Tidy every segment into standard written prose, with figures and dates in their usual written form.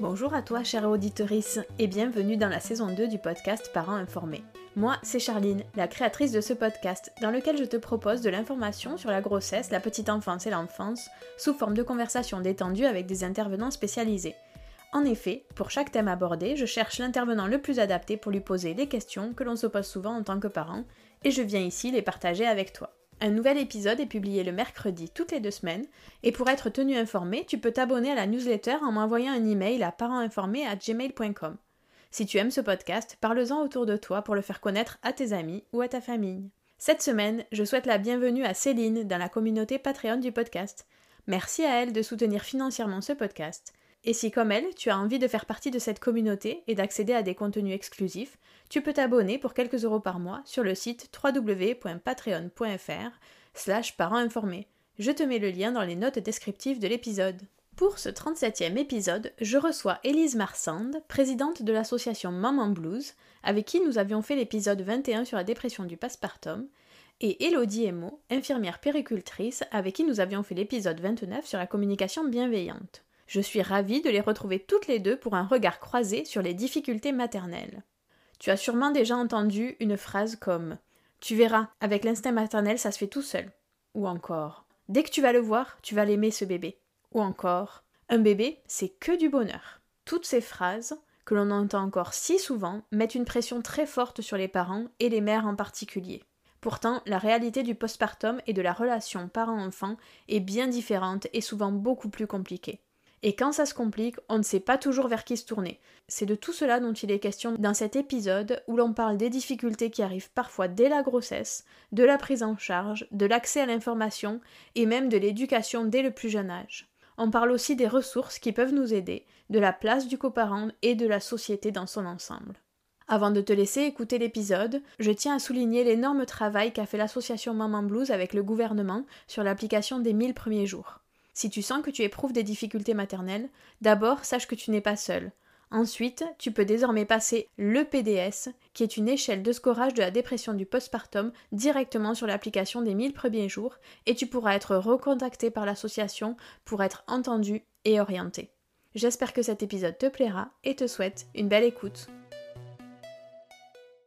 Bonjour à toi, chère auditrice, et bienvenue dans la saison 2 du podcast Parents Informés. Moi, c'est Charline, la créatrice de ce podcast, dans lequel je te propose de l'information sur la grossesse, la petite enfance et l'enfance, sous forme de conversations détendues avec des intervenants spécialisés. En effet, pour chaque thème abordé, je cherche l'intervenant le plus adapté pour lui poser les questions que l'on se pose souvent en tant que parent, et je viens ici les partager avec toi. Un nouvel épisode est publié le mercredi toutes les 2 semaines, et pour être tenu informé, tu peux t'abonner à la newsletter en m'envoyant un email à parentsinformés@gmail.com. Si tu aimes ce podcast, parle-en autour de toi pour le faire connaître à tes amis ou à ta famille. Cette semaine, je souhaite la bienvenue à Céline dans la communauté Patreon du podcast. Merci à elle de soutenir financièrement ce podcast. Et si comme elle, tu as envie de faire partie de cette communauté et d'accéder à des contenus exclusifs, tu peux t'abonner pour quelques euros par mois sur le site www.patreon.fr/parentsinformés. Je te mets le lien dans les notes descriptives de l'épisode. Pour ce 37e épisode, je reçois Élise Marsand, présidente de l'association Maman Blues, avec qui nous avions fait l'épisode 21 sur la dépression du postpartum, et Élodie Emo, infirmière puéricultrice, avec qui nous avions fait l'épisode 29 sur la communication bienveillante. Je suis ravie de les retrouver toutes les deux pour un regard croisé sur les difficultés maternelles. Tu as sûrement déjà entendu une phrase comme « Tu verras, avec l'instinct maternel, ça se fait tout seul » ou encore « Dès que tu vas le voir, tu vas l'aimer ce bébé » ou encore « Un bébé, c'est que du bonheur ». Toutes ces phrases, que l'on entend encore si souvent, mettent une pression très forte sur les parents et les mères en particulier. Pourtant, la réalité du postpartum et de la relation parent-enfant est bien différente et souvent beaucoup plus compliquée. Et quand ça se complique, on ne sait pas toujours vers qui se tourner. C'est de tout cela dont il est question dans cet épisode où l'on parle des difficultés qui arrivent parfois dès la grossesse, de la prise en charge, de l'accès à l'information et même de l'éducation dès le plus jeune âge. On parle aussi des ressources qui peuvent nous aider, de la place du coparent et de la société dans son ensemble. Avant de te laisser écouter l'épisode, je tiens à souligner l'énorme travail qu'a fait l'association Maman Blues avec le gouvernement sur l'application des 1000 premiers jours. Si tu sens que tu éprouves des difficultés maternelles, d'abord sache que tu n'es pas seule. Ensuite, tu peux désormais passer le PDS, qui est une échelle de scorage de la dépression du postpartum, directement sur l'application des 1000 premiers jours, et tu pourras être recontacté par l'association pour être entendu et orienté. J'espère que cet épisode te plaira et te souhaite une belle écoute.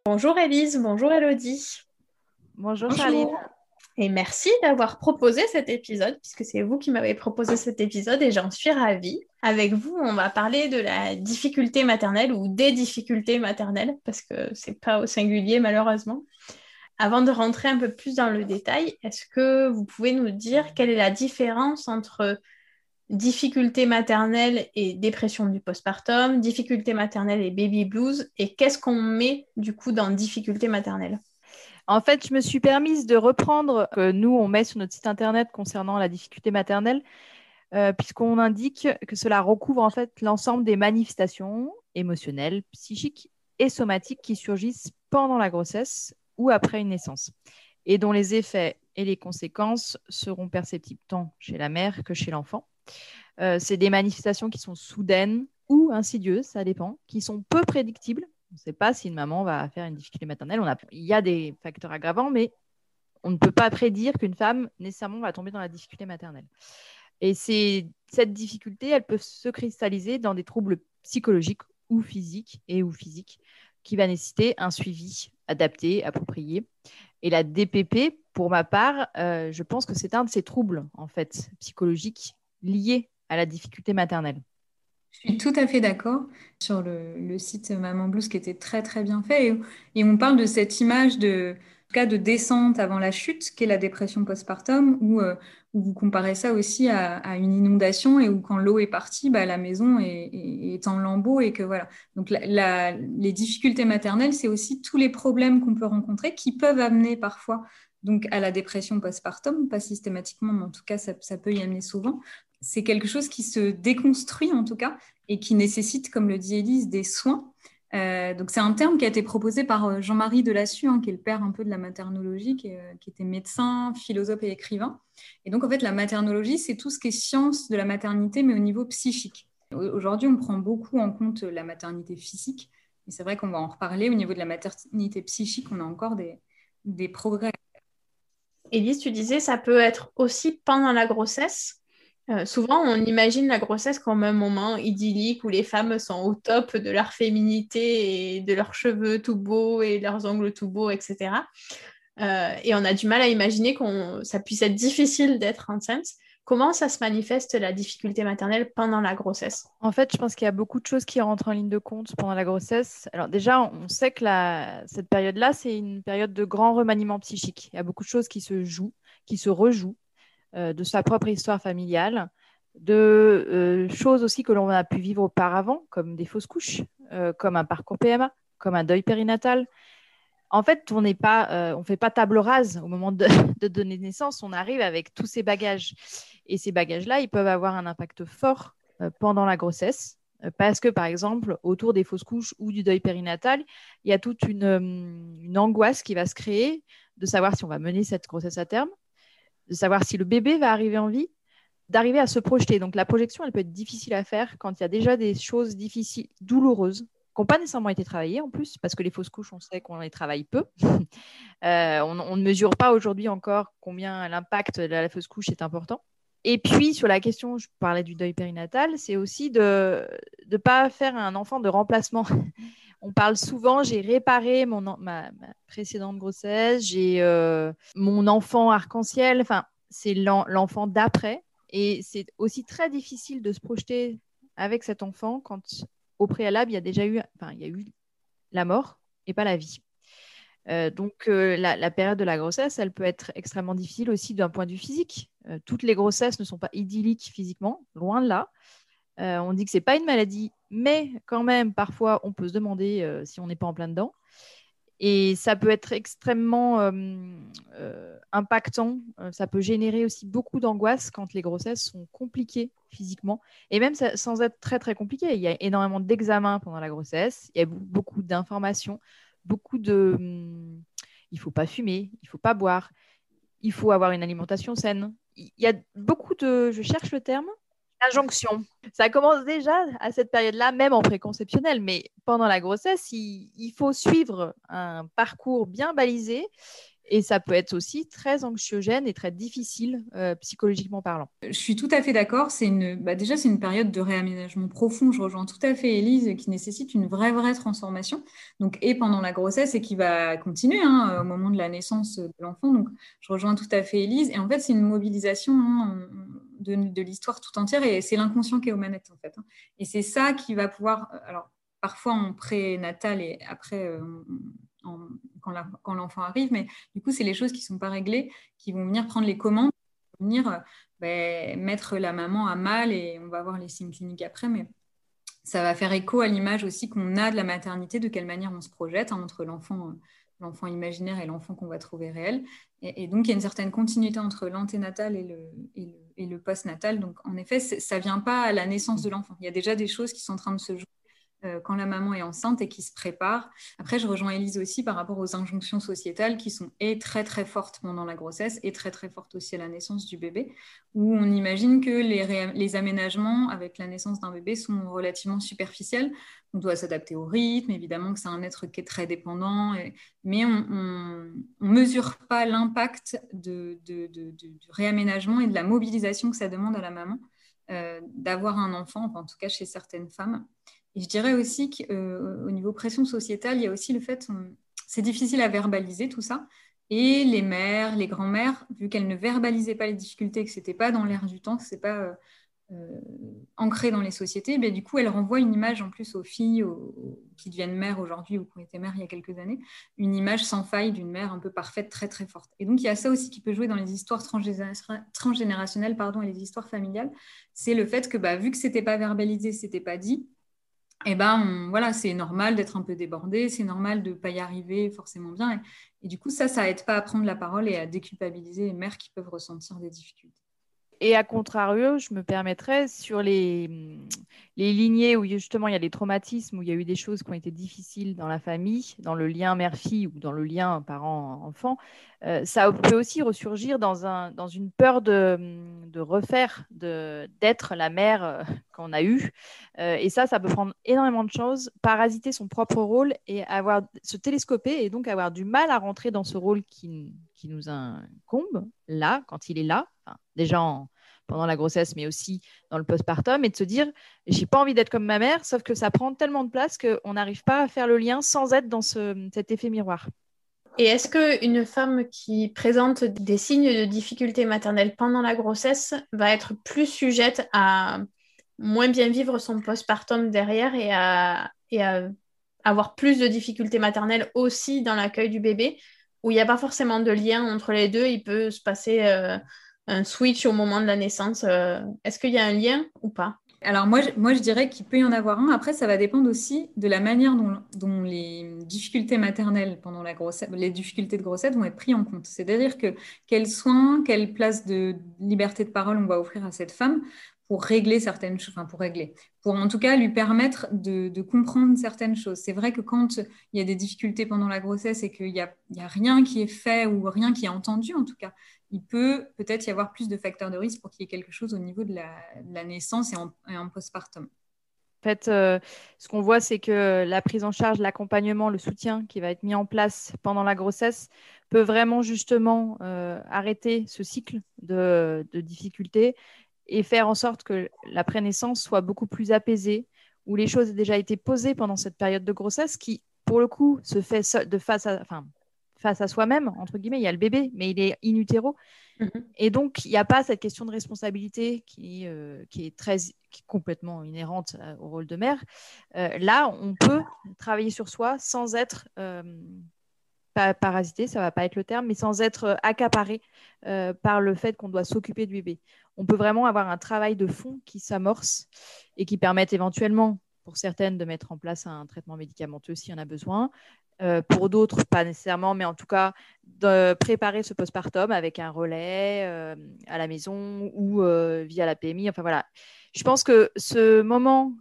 Bonjour Élise, bonjour Élodie. Bonjour Charline. Et merci d'avoir proposé cet épisode, puisque c'est vous qui m'avez proposé cet épisode et j'en suis ravie. Avec vous, on va parler de la difficulté maternelle ou des difficultés maternelles, parce que c'est pas au singulier malheureusement. Avant de rentrer un peu plus dans le détail, est-ce que vous pouvez nous dire quelle est la différence entre difficulté maternelle et dépression du postpartum, difficulté maternelle et baby blues, et qu'est-ce qu'on met du coup dans difficulté maternelle ? En fait, je me suis permise de reprendre que nous, on met sur notre site internet concernant la difficulté maternelle, puisqu'on indique que cela recouvre en fait l'ensemble des manifestations émotionnelles, psychiques et somatiques qui surgissent pendant la grossesse ou après une naissance et dont les effets et les conséquences seront perceptibles tant chez la mère que chez l'enfant. C'est des manifestations qui sont soudaines ou insidieuses, ça dépend, qui sont peu prédictibles. On ne sait pas si une maman va faire une difficulté maternelle. Il y a des facteurs aggravants, mais on ne peut pas prédire qu'une femme nécessairement va tomber dans la difficulté maternelle. Et cette difficulté, elle peut se cristalliser dans des troubles psychologiques ou physiques qui va nécessiter un suivi adapté, approprié. Et la DPP, pour ma part, je pense que c'est un de ces troubles en fait, psychologiques liés à la difficulté maternelle. Je suis tout à fait d'accord sur le site Maman Blues qui était très très bien fait et on parle de cette image de cas de descente avant la chute qui est la dépression postpartum où vous comparez ça aussi à une inondation et où quand l'eau est partie, la maison est en lambeaux et que voilà. Donc les difficultés maternelles, c'est aussi tous les problèmes qu'on peut rencontrer qui peuvent amener parfois donc à la dépression postpartum, pas systématiquement, mais en tout cas ça peut y amener souvent. C'est quelque chose qui se déconstruit en tout cas et qui nécessite, comme le dit Élise, des soins. Donc c'est un terme qui a été proposé par Jean-Marie Delassue, qui est le père un peu de la maternologie, qui était médecin, philosophe et écrivain. Et donc en fait la maternologie, c'est tout ce qui est science de la maternité, mais au niveau psychique. Aujourd'hui, on prend beaucoup en compte la maternité physique, mais c'est vrai qu'on va en reparler. Au niveau de la maternité psychique, on a encore des progrès. Élise, tu disais, ça peut être aussi pendant la grossesse. Souvent, on imagine la grossesse comme un moment idyllique où les femmes sont au top de leur féminité et de leurs cheveux tout beaux et leurs ongles tout beaux, etc. Et on a du mal à imaginer ça puisse être difficile d'être enceinte. Comment ça se manifeste la difficulté maternelle pendant la grossesse ? En fait, je pense qu'il y a beaucoup de choses qui rentrent en ligne de compte pendant la grossesse. Alors déjà, on sait que cette période-là, c'est une période de grand remaniement psychique. Il y a beaucoup de choses qui se jouent, qui se rejouent. De sa propre histoire familiale, de choses aussi que l'on a pu vivre auparavant, comme des fausses couches, comme un parcours PMA, comme un deuil périnatal. En fait, on n'est pas, on fait pas table rase au moment de donner naissance, on arrive avec tous ces bagages. Et ces bagages-là, ils peuvent avoir un impact fort pendant la grossesse, parce que, par exemple, autour des fausses couches ou du deuil périnatal, il y a toute une angoisse qui va se créer de savoir si on va mener cette grossesse à terme, de savoir si le bébé va arriver en vie, d'arriver à se projeter. Donc, la projection, elle peut être difficile à faire quand il y a déjà des choses difficiles, douloureuses, qui n'ont pas nécessairement été travaillées en plus, parce que les fausses couches, on sait qu'on les travaille peu. On ne mesure pas aujourd'hui encore combien l'impact de la fausse couche est important. Et puis, sur la question, je parlais du deuil périnatal, c'est aussi de ne pas faire un enfant de remplacement. On parle souvent, j'ai réparé ma précédente grossesse, j'ai mon enfant arc-en-ciel, enfin, c'est l'enfant d'après. Et c'est aussi très difficile de se projeter avec cet enfant quand, au préalable, il y a eu la mort et pas la vie. Donc, la période de la grossesse, elle peut être extrêmement difficile aussi d'un point de vue physique. Toutes les grossesses ne sont pas idylliques physiquement, loin de là. On dit que ce n'est pas une maladie, mais quand même, parfois, on peut se demander si on n'est pas en plein dedans. Et ça peut être extrêmement impactant. Ça peut générer aussi beaucoup d'angoisse quand les grossesses sont compliquées physiquement. Et même sans être très, très compliquées. Il y a énormément d'examens pendant la grossesse. Il y a beaucoup d'informations. Beaucoup de... il ne faut pas fumer, il ne faut pas boire, il faut avoir une alimentation saine. Il y a beaucoup de... Je cherche le terme. Injonction. Ça commence déjà à cette période-là, même en préconceptionnel, mais pendant la grossesse, il faut suivre un parcours bien balisé et ça peut être aussi très anxiogène et très difficile psychologiquement parlant. Je suis tout à fait d'accord. Déjà, c'est une période de réaménagement profond. Je rejoins tout à fait Élise, qui nécessite une vraie transformation. Donc, et pendant la grossesse et qui va continuer au moment de la naissance de l'enfant. Donc, je rejoins tout à fait Élise. Et en fait, c'est une mobilisation de l'histoire tout entière et c'est l'inconscient qui est aux manettes en fait. Et c'est ça qui va pouvoir... Alors, parfois en prénatal et après... Quand l'enfant arrive, mais du coup, c'est les choses qui ne sont pas réglées, qui vont venir prendre les commandes, venir mettre la maman à mal, et on va voir les signes cliniques après, mais ça va faire écho à l'image aussi qu'on a de la maternité, de quelle manière on se projette entre l'enfant imaginaire et l'enfant qu'on va trouver réel. Et donc, il y a une certaine continuité entre l'anténatal et le postnatal. Donc, en effet, ça ne vient pas à la naissance de l'enfant. Il y a déjà des choses qui sont en train de se jouer quand la maman est enceinte et qui se prépare. Après, je rejoins Élise aussi par rapport aux injonctions sociétales qui sont et très très fortes pendant la grossesse et très très fortes aussi à la naissance du bébé, où on imagine que les aménagements avec la naissance d'un bébé sont relativement superficiels. On doit s'adapter au rythme, évidemment que c'est un être qui est très dépendant, mais on mesure pas l'impact du réaménagement et de la mobilisation que ça demande à la maman d'avoir un enfant, en tout cas chez certaines femmes. Et je dirais aussi qu'au niveau pression sociétale, il y a aussi le fait que c'est difficile à verbaliser tout ça. Et les mères, les grands-mères, vu qu'elles ne verbalisaient pas les difficultés, que ce n'était pas dans l'air du temps, que ce n'est pas ancré dans les sociétés, bien, du coup, elles renvoient une image en plus aux filles qui deviennent mères aujourd'hui ou qui ont été mères il y a quelques années, une image sans faille d'une mère un peu parfaite, très très forte. Et donc, il y a ça aussi qui peut jouer dans les histoires transgénérationnelles et les histoires familiales. C'est le fait que vu que ce n'était pas verbalisé, ce n'était pas dit, c'est normal d'être un peu débordé, c'est normal de ne pas y arriver forcément bien. Et du coup, ça aide pas à prendre la parole et à déculpabiliser les mères qui peuvent ressentir des difficultés. Et à contrario, je me permettrais, sur les lignées où justement il y a des traumatismes, où il y a eu des choses qui ont été difficiles dans la famille, dans le lien mère-fille ou dans le lien parent-enfant, ça peut aussi ressurgir dans une peur de refaire, d'être la mère qu'on a eue. Et ça peut prendre énormément de choses, parasiter son propre rôle et se télescoper et donc avoir du mal à rentrer dans ce rôle qui nous incombe, là, quand il est là, déjà pendant la grossesse, mais aussi dans le postpartum, et de se dire, j'ai pas envie d'être comme ma mère, sauf que ça prend tellement de place qu'on n'arrive pas à faire le lien sans être dans cet effet miroir. Et est-ce qu'une femme qui présente des signes de difficultés maternelles pendant la grossesse va être plus sujette à moins bien vivre son postpartum derrière et à avoir plus de difficultés maternelles aussi dans l'accueil du bébé, où il n'y a pas forcément de lien entre les deux, il peut se passer un switch au moment de la naissance. Est-ce qu'il y a un lien ou pas ? Alors moi, je dirais qu'il peut y en avoir un. Après, ça va dépendre aussi de la manière dont les difficultés maternelles pendant la grossesse, les difficultés de grossesse vont être prises en compte. C'est-à-dire que quels soins, quelle place de liberté de parole on va offrir à cette femme pour régler certaines choses, pour en tout cas lui permettre de comprendre certaines choses. C'est vrai que quand il y a des difficultés pendant la grossesse et qu'il n'y a rien qui est fait ou rien qui est entendu, en tout cas, il peut peut-être y avoir plus de facteurs de risque pour qu'il y ait quelque chose au niveau de la naissance et en postpartum. En fait, ce qu'on voit, c'est que la prise en charge, l'accompagnement, le soutien qui va être mis en place pendant la grossesse peut vraiment justement arrêter ce cycle de difficultés et faire en sorte que la pré-naissance soit beaucoup plus apaisée, où les choses ont déjà été posées pendant cette période de grossesse qui, pour le coup, se fait face à soi-même, entre guillemets. Il y a le bébé, mais il est in utero. Mm-hmm. Et donc, il n'y a pas cette question de responsabilité qui est complètement inhérente au rôle de mère. Là, on peut travailler sur soi sans être... pas parasité, ça ne va pas être le terme, mais sans être accaparé par le fait qu'on doit s'occuper du bébé. On peut vraiment avoir un travail de fond qui s'amorce et qui permette éventuellement, pour certaines, de mettre en place un traitement médicamenteux s'il y en a besoin. Pour d'autres, pas nécessairement, mais en tout cas, de préparer ce postpartum avec un relais à la maison ou via la PMI. Enfin voilà, je pense que le moment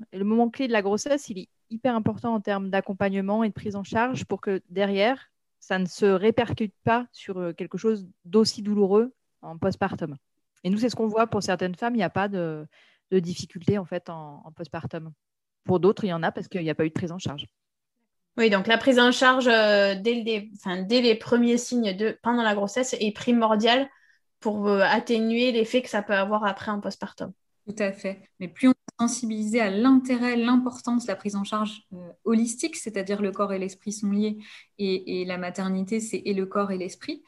clé de la grossesse, il est hyper important en termes d'accompagnement et de prise en charge pour que derrière, ça ne se répercute pas sur quelque chose d'aussi douloureux en postpartum. Et nous, c'est ce qu'on voit pour certaines femmes, il n'y a pas de difficulté en fait en postpartum. Pour d'autres, il y en a parce qu'il n'y a pas eu de prise en charge. Oui, donc la prise en charge dès les premiers signes pendant la grossesse est primordiale pour atténuer l'effet que ça peut avoir après en postpartum. Tout à fait. Mais plus on est sensibilisé à l'intérêt, l'importance de la prise en charge holistique, c'est-à-dire le corps et l'esprit sont liés et la maternité, c'est le corps et l'esprit,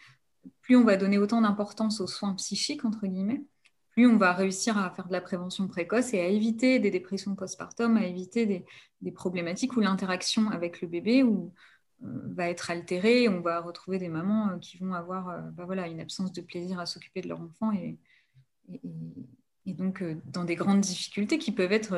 plus on va donner autant d'importance aux soins psychiques, entre guillemets, plus on va réussir à faire de la prévention précoce et à éviter des dépressions postpartum, à éviter des problématiques où l'interaction avec le bébé va être altérée. On va retrouver des mamans qui vont avoir une absence de plaisir à s'occuper de leur enfant et donc, dans des grandes difficultés qui peuvent être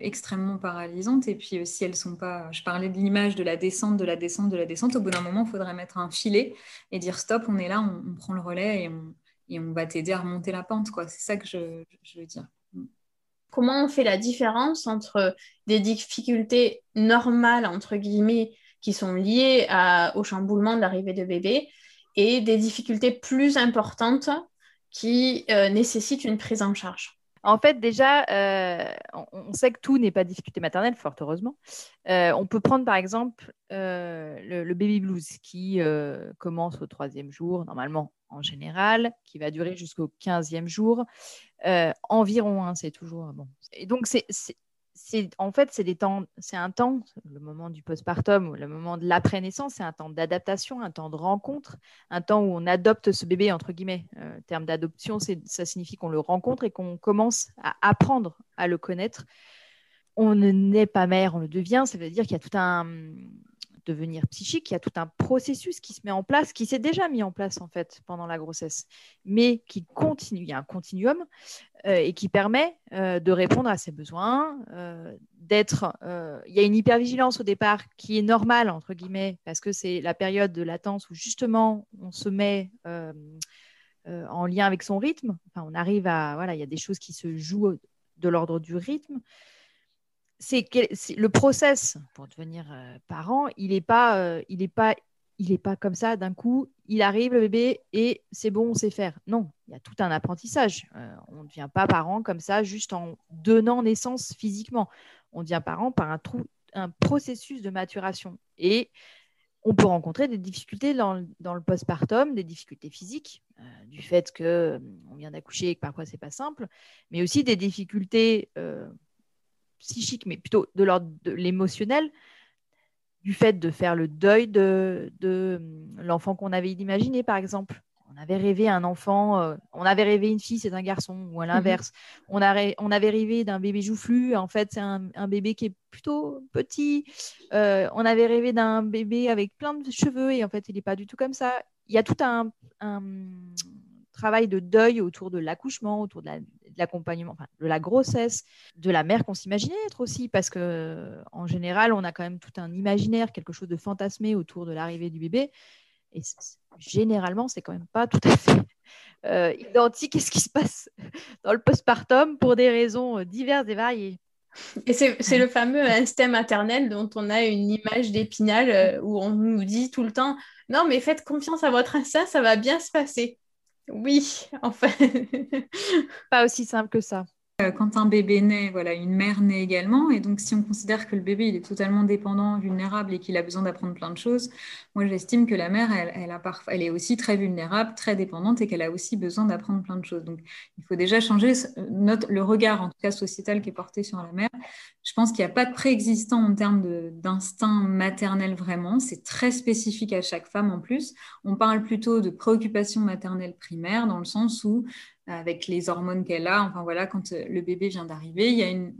extrêmement paralysantes. Et puis, si elles ne sont pas... Je parlais de l'image de la descente, de la descente, de la descente. Au bout d'un moment, il faudrait mettre un filet et dire « Stop, on est là, on prend le relais et on va t'aider à remonter la pente. » C'est ça que je veux dire. Comment on fait la différence entre des difficultés normales, entre guillemets, qui sont liées au chamboulement de l'arrivée de bébé et des difficultés plus importantes qui nécessitent une prise en charge? En fait, déjà, on sait que tout n'est pas difficulté maternelle, fort heureusement. On peut prendre, par exemple, le baby blues qui commence au 3e jour, normalement, en général, qui va durer jusqu'au 15e jour, environ, hein, c'est toujours... bon. Et donc, c'est un temps, le moment du postpartum, le moment de l'après-naissance, c'est un temps d'adaptation, un temps de rencontre, un temps où on adopte ce bébé, entre guillemets. Terme d'adoption, ça signifie qu'on le rencontre et qu'on commence à apprendre à le connaître. On ne naît pas mère, on le devient, ça veut dire qu'il y a tout un devenir psychique, il y a tout un processus qui se met en place, qui s'est déjà mis en place en fait pendant la grossesse, mais qui continue, il y a un continuum et qui permet de répondre à ses besoins, il y a une hypervigilance au départ qui est normale entre guillemets, parce que c'est la période de latence où justement on se met en lien avec son rythme, enfin, on arrive à, voilà, il y a des choses qui se jouent de l'ordre du rythme. C'est le process pour devenir parent, il n'est pas comme ça d'un coup, il arrive le bébé et c'est bon, on sait faire. Non, il y a tout un apprentissage. On ne devient pas parent comme ça juste en donnant naissance physiquement. On devient parent par un processus de maturation. Et on peut rencontrer des difficultés dans le postpartum, des difficultés physiques, du fait qu'on vient d'accoucher et que parfois ce n'est pas simple, mais aussi des difficultés... psychique, mais plutôt de l'ordre de l'émotionnel, du fait de faire le deuil de l'enfant qu'on avait imaginé, par exemple. On avait rêvé un enfant, on avait rêvé une fille, c'est un garçon, ou à l'inverse. Mm-hmm. On avait rêvé d'un bébé joufflu, en fait, c'est un bébé qui est plutôt petit. On avait rêvé d'un bébé avec plein de cheveux, et en fait, il n'est pas du tout comme ça. Il y a tout un travail de deuil autour de l'accouchement, autour de l'accompagnement, enfin, de la grossesse, de la mère qu'on s'imaginait être aussi, parce qu'en général, on a quand même tout un imaginaire, quelque chose de fantasmé autour de l'arrivée du bébé. Et généralement, c'est quand même pas tout à fait identique à ce qui se passe dans le postpartum pour des raisons diverses et variées. Et c'est le fameux instinct maternel dont on a une image d'Épinal où on nous dit tout le temps « Non, mais faites confiance à votre instinct, ça va bien se passer ». Oui, enfin, pas aussi simple que ça. Quand un bébé naît, voilà, une mère naît également. Et donc, si on considère que le bébé il est totalement dépendant, vulnérable et qu'il a besoin d'apprendre plein de choses, moi, j'estime que la mère, elle est aussi très vulnérable, très dépendante et qu'elle a aussi besoin d'apprendre plein de choses. Donc, il faut déjà changer le regard, en tout cas sociétal, qui est porté sur la mère. Je pense qu'il n'y a pas de préexistant en termes d'instinct maternel vraiment. C'est très spécifique à chaque femme en plus. On parle plutôt de préoccupation maternelle primaire dans le sens où avec les hormones qu'elle a, enfin voilà, quand le bébé vient d'arriver, il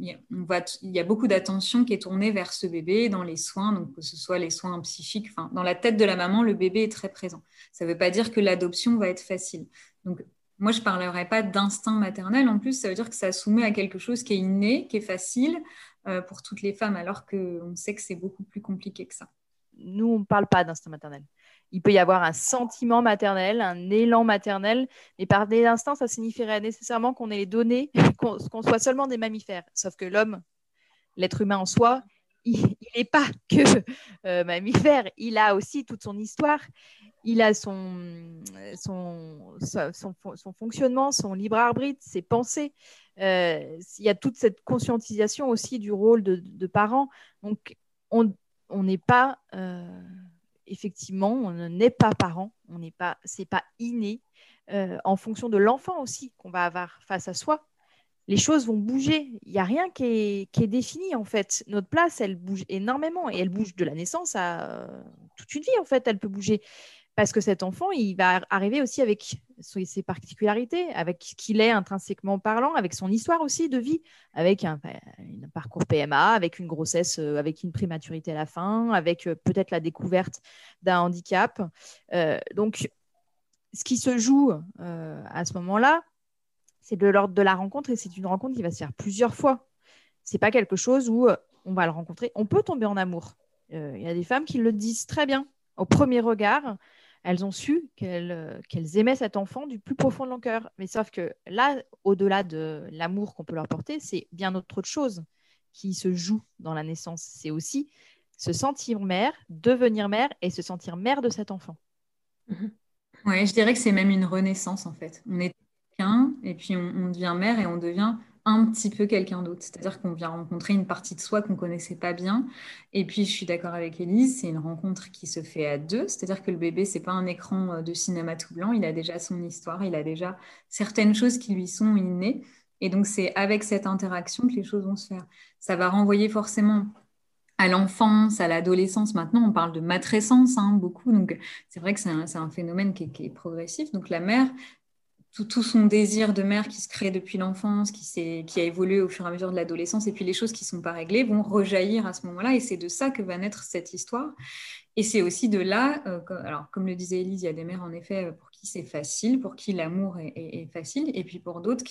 y a beaucoup d'attention qui est tournée vers ce bébé dans les soins, donc que ce soit les soins psychiques, enfin, dans la tête de la maman, le bébé est très présent. Ça ne veut pas dire que l'adoption va être facile. Donc, moi, je ne parlerai pas d'instinct maternel. En plus, ça veut dire que ça soumet à quelque chose qui est inné, qui est facile pour toutes les femmes, alors qu'on sait que c'est beaucoup plus compliqué que ça. Nous, on ne parle pas d'instinct maternel. Il peut y avoir un sentiment maternel, un élan maternel, mais par des instincts, ça signifierait nécessairement qu'on ait les données, qu'on soit seulement des mammifères. Sauf que l'homme, l'être humain en soi, il n'est pas que mammifère. Il a aussi toute son histoire, il a son fonctionnement, son libre arbitre, ses pensées. Il y a toute cette conscientisation aussi du rôle de parent. Donc, on n'est pas... effectivement, on n'est pas parent, c'est pas inné. En fonction de l'enfant aussi qu'on va avoir face à soi, les choses vont bouger. Il n'y a rien qui est défini en fait. Notre place, elle bouge énormément et elle bouge de la naissance à toute une vie en fait. Elle peut bouger parce que cet enfant, il va arriver aussi avec ses particularités, avec ce qu'il est intrinsèquement parlant, avec son histoire aussi de vie, avec un parcours PMA, avec une grossesse, avec une prématurité à la fin, avec peut-être la découverte d'un handicap. Donc, ce qui se joue à ce moment-là, c'est de l'ordre de la rencontre et c'est une rencontre qui va se faire plusieurs fois. Ce n'est pas quelque chose où on va le rencontrer. On peut tomber en amour. Il y a des femmes qui le disent très bien au premier regard. elles ont su qu'elles aimaient cet enfant du plus profond de leur cœur. Mais sauf que là, au-delà de l'amour qu'on peut leur porter, c'est bien autre chose qui se joue dans la naissance. C'est aussi se sentir mère, devenir mère et se sentir mère de cet enfant. Ouais, je dirais que c'est même une renaissance en fait. On est quelqu'un et puis on devient mère et on devient un petit peu quelqu'un d'autre. C'est-à-dire qu'on vient rencontrer une partie de soi qu'on ne connaissait pas bien. Et puis, je suis d'accord avec Élise, c'est une rencontre qui se fait à deux. C'est-à-dire que le bébé, ce n'est pas un écran de cinéma tout blanc. Il a déjà son histoire, il a déjà certaines choses qui lui sont innées. Et donc, c'est avec cette interaction que les choses vont se faire. Ça va renvoyer forcément à l'enfance, à l'adolescence. Maintenant, on parle de matrescence, beaucoup. Donc, c'est vrai que c'est un phénomène qui est progressif. Donc, la mère... Tout son désir de mère qui se crée depuis l'enfance, qui a évolué au fur et à mesure de l'adolescence, et puis les choses qui ne sont pas réglées vont rejaillir à ce moment-là, et c'est de ça que va naître cette histoire. Et c'est aussi de là, alors comme le disait Élise, il y a des mères en effet pour qui c'est facile, pour qui l'amour est facile, et puis pour d'autres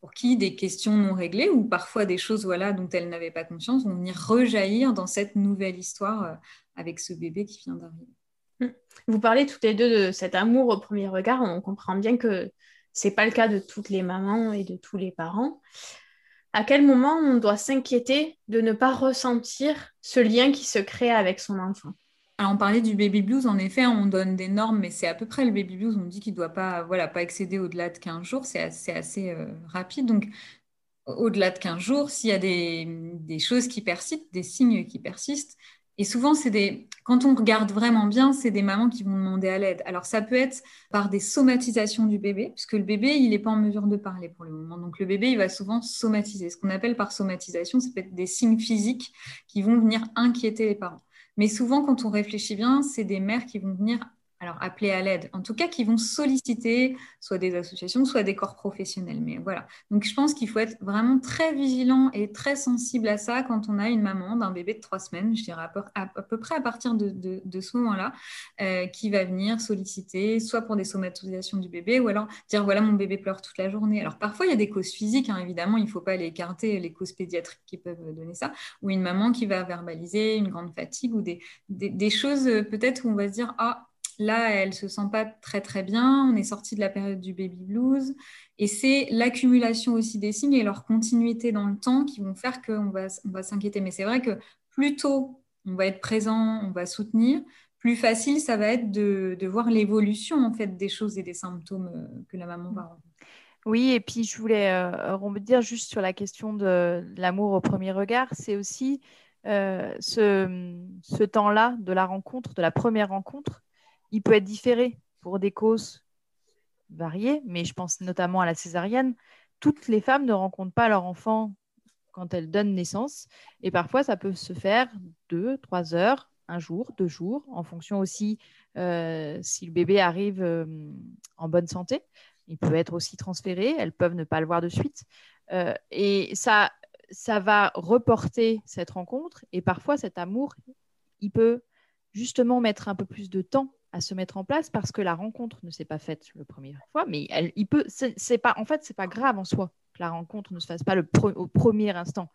pour qui des questions non réglées, ou parfois des choses dont elles n'avaient pas conscience, vont venir rejaillir dans cette nouvelle histoire avec ce bébé qui vient d'arriver. Vous parlez toutes les deux de cet amour au premier regard, on comprend bien que c'est pas le cas de toutes les mamans et de tous les parents. À quel moment on doit s'inquiéter de ne pas ressentir ce lien qui se crée avec son enfant ? Alors, on parlait du baby blues, en effet, on donne des normes, mais c'est à peu près le baby blues, on dit qu'il ne doit pas excéder au-delà de 15 jours, c'est assez rapide, donc... Au-delà de 15 jours, s'il y a des choses qui persistent, des signes qui persistent, et souvent, quand on regarde vraiment bien, c'est des mamans qui vont demander à l'aide. Alors, ça peut être par des somatisations du bébé, puisque le bébé, il n'est pas en mesure de parler pour le moment. Donc, le bébé, il va souvent somatiser. Ce qu'on appelle par somatisation, ça peut être des signes physiques qui vont venir inquiéter les parents. Mais souvent, quand on réfléchit bien, c'est des mères qui vont venir appeler à l'aide, en tout cas qui vont solliciter soit des associations, soit des corps professionnels. Mais voilà, donc je pense qu'il faut être vraiment très vigilant et très sensible à ça quand on a une maman d'un bébé de 3 semaines, je dirais à peu près à partir de ce moment-là, qui va venir solliciter, soit pour des somatisations du bébé, ou alors dire voilà mon bébé pleure toute la journée. Alors parfois il y a des causes physiques, évidemment, il ne faut pas les écarter, les causes pédiatriques qui peuvent donner ça, ou une maman qui va verbaliser une grande fatigue, ou des choses peut-être où on va se dire là, elle ne se sent pas très, très bien. On est sorti de la période du baby blues. Et c'est l'accumulation aussi des signes et leur continuité dans le temps qui vont faire qu'on va s'inquiéter. Mais c'est vrai que plus tôt, on va être présent, on va soutenir. Plus facile, ça va être de voir l'évolution en fait, des choses et des symptômes que la maman va avoir. Oui, et puis je voulais rebondir juste sur la question de l'amour au premier regard. C'est aussi ce temps-là de la rencontre, de la première rencontre. Il peut être différé pour des causes variées, mais je pense notamment à la césarienne. Toutes les femmes ne rencontrent pas leur enfant quand elles donnent naissance. Et parfois, ça peut se faire 2, 3 heures, 1 jour, 2 jours, en fonction aussi si le bébé arrive en bonne santé. Il peut être aussi transféré, elles peuvent ne pas le voir de suite. Et ça va reporter cette rencontre. Et parfois, cet amour, il peut justement mettre un peu plus de temps à se mettre en place parce que la rencontre ne s'est pas faite la première fois, mais c'est pas grave en soi que la rencontre ne se fasse pas au premier instant.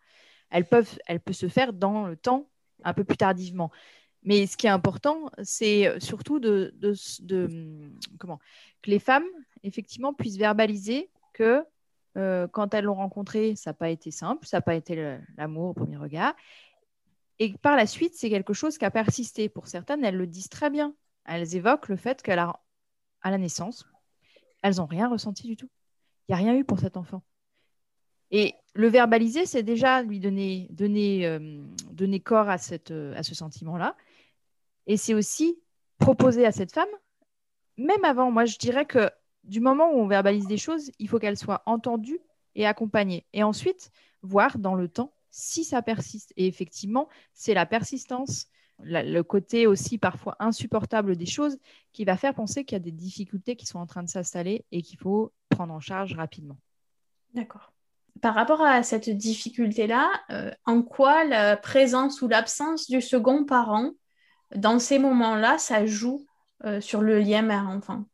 Elle peut se faire dans le temps un peu plus tardivement. Mais ce qui est important, c'est surtout que les femmes effectivement puissent verbaliser que quand elles l'ont rencontré, ça n'a pas été simple, ça n'a pas été l'amour au premier regard. Et par la suite, c'est quelque chose qui a persisté. Pour certaines, elles le disent très bien. Elles évoquent le fait qu'à la naissance, elles n'ont rien ressenti du tout. Il n'y a rien eu pour cet enfant. Et le verbaliser, c'est déjà lui donner corps à ce sentiment-là. Et c'est aussi proposer à cette femme, même avant. Moi, je dirais que du moment où on verbalise des choses, il faut qu'elles soient entendues et accompagnées. Et ensuite, voir dans le temps si ça persiste. Et effectivement, c'est la persistance, le côté aussi parfois insupportable des choses qui va faire penser qu'il y a des difficultés qui sont en train de s'installer et qu'il faut prendre en charge rapidement. D'accord. Par rapport à cette difficulté-là, en quoi la présence ou l'absence du second parent, dans ces moments-là, ça joue sur le lien mère-enfant ?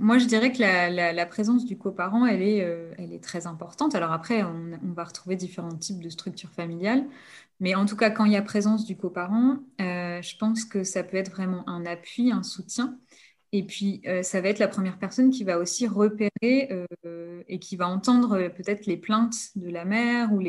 Moi, je dirais que la présence du coparent, elle est très importante. Alors après, on va retrouver différents types de structures familiales. Mais en tout cas, quand il y a présence du coparent, je pense que ça peut être vraiment un appui, un soutien. Et puis, ça va être la première personne qui va aussi repérer et qui va entendre peut-être les plaintes de la mère ou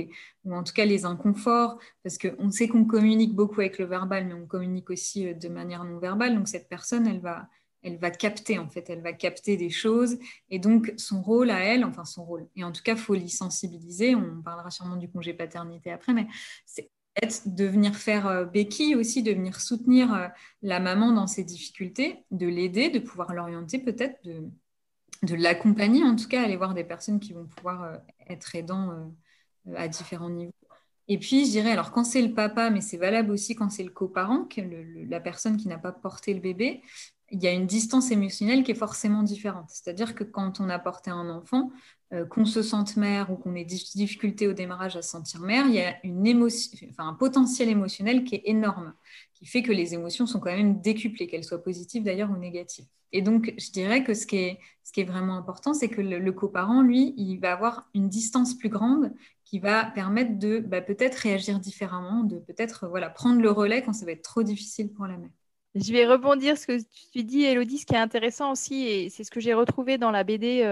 en tout cas les inconforts, parce qu'on sait qu'on communique beaucoup avec le verbal, mais on communique aussi de manière non verbale. Donc, cette personne, elle va capter, en fait, elle va capter des choses. Et donc, son rôle à elle, enfin son rôle, et en tout cas, il faut l'y sensibiliser. On parlera sûrement du congé paternité après, mais c'est de venir faire béquille aussi, de venir soutenir la maman dans ses difficultés, de l'aider, de pouvoir l'orienter peut-être, de l'accompagner en tout cas, aller voir des personnes qui vont pouvoir être aidants à différents niveaux. Et puis je dirais, alors quand c'est le papa, mais c'est valable aussi quand c'est le coparent, la personne qui n'a pas porté le bébé, il y a une distance émotionnelle qui est forcément différente. C'est-à-dire que quand on a porté un enfant, qu'on se sente mère ou qu'on ait des difficultés au démarrage à se sentir mère, il y a un potentiel émotionnel qui est énorme, qui fait que les émotions sont quand même décuplées, qu'elles soient positives d'ailleurs ou négatives. Et donc, je dirais que ce qui est vraiment important, c'est que le coparent, lui, il va avoir une distance plus grande qui va permettre de peut-être réagir différemment, de peut-être prendre le relais quand ça va être trop difficile pour la mère. Je vais rebondir sur ce que tu dis, Élodie. Ce qui est intéressant aussi, et c'est ce que j'ai retrouvé dans la BD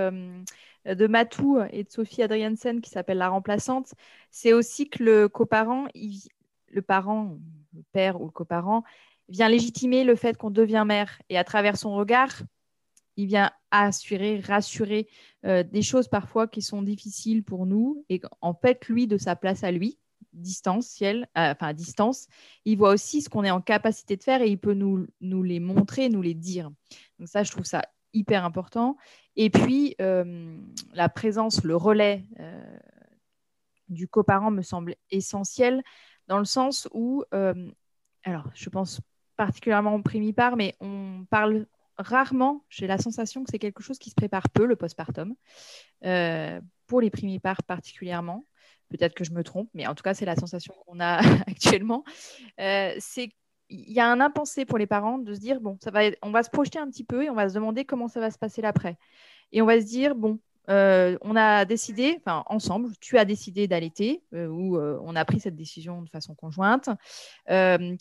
de Matou et de Sophie Adriensen qui s'appelle La Remplaçante, c'est aussi que le coparent, le parent, le père ou le coparent, vient légitimer le fait qu'on devient mère. Et à travers son regard, il vient rassurer des choses parfois qui sont difficiles pour nous. Et en fait, lui, de sa place à lui, à distance, il voit aussi ce qu'on est en capacité de faire et il peut nous les montrer, nous les dire. Donc ça, je trouve ça hyper important. Et puis, la présence, le relais du coparent me semble essentiel dans le sens où, alors je pense particulièrement au primipare, mais on parle rarement, j'ai la sensation que c'est quelque chose qui se prépare peu, le postpartum, pour les primipares particulièrement. Peut-être que je me trompe, mais en tout cas, c'est la sensation qu'on a actuellement. Il y a un impensé pour les parents de se dire, bon, on va se projeter un petit peu et on va se demander comment ça va se passer l'après. Et on va se dire, bon, on a décidé, enfin, ensemble, tu as décidé d'allaiter ou on a pris cette décision de façon conjointe.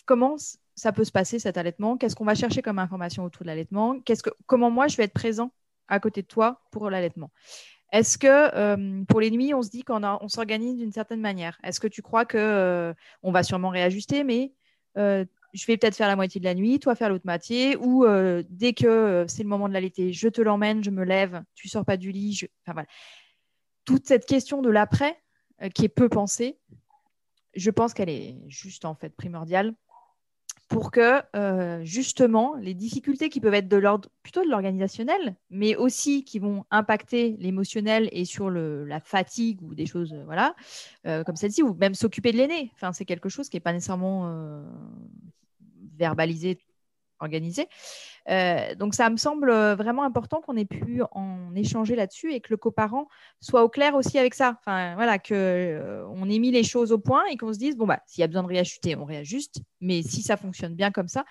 Comment ça peut se passer cet allaitement? Qu'est-ce qu'on va chercher comme information autour de l'allaitement? Comment moi, je vais être présent à côté de toi pour l'allaitement? Est-ce que pour les nuits, on se dit qu'on s'organise d'une certaine manière? Est-ce que tu crois qu'on va sûrement réajuster, mais je vais peut-être faire la moitié de la nuit, toi faire l'autre moitié, ou dès que c'est le moment de l'allaiter, je te l'emmène, je me lève, tu ne sors pas du lit. Enfin, voilà. Toute cette question de l'après, qui est peu pensée, je pense qu'elle est juste en fait primordiale pour que justement les difficultés qui peuvent être plutôt de l'organisationnel, mais aussi qui vont impacter l'émotionnel et sur la fatigue ou des choses comme celle-ci, ou même s'occuper de l'aîné. Enfin, c'est quelque chose qui n'est pas nécessairement verbalisé, organisé. Donc, ça me semble vraiment important qu'on ait pu en échanger là-dessus et que le coparent soit au clair aussi avec ça. Enfin, voilà, qu'on ait mis les choses au point et qu'on se dise, bon, s'il y a besoin de réajuster, on réajuste. Mais si ça fonctionne bien comme ça,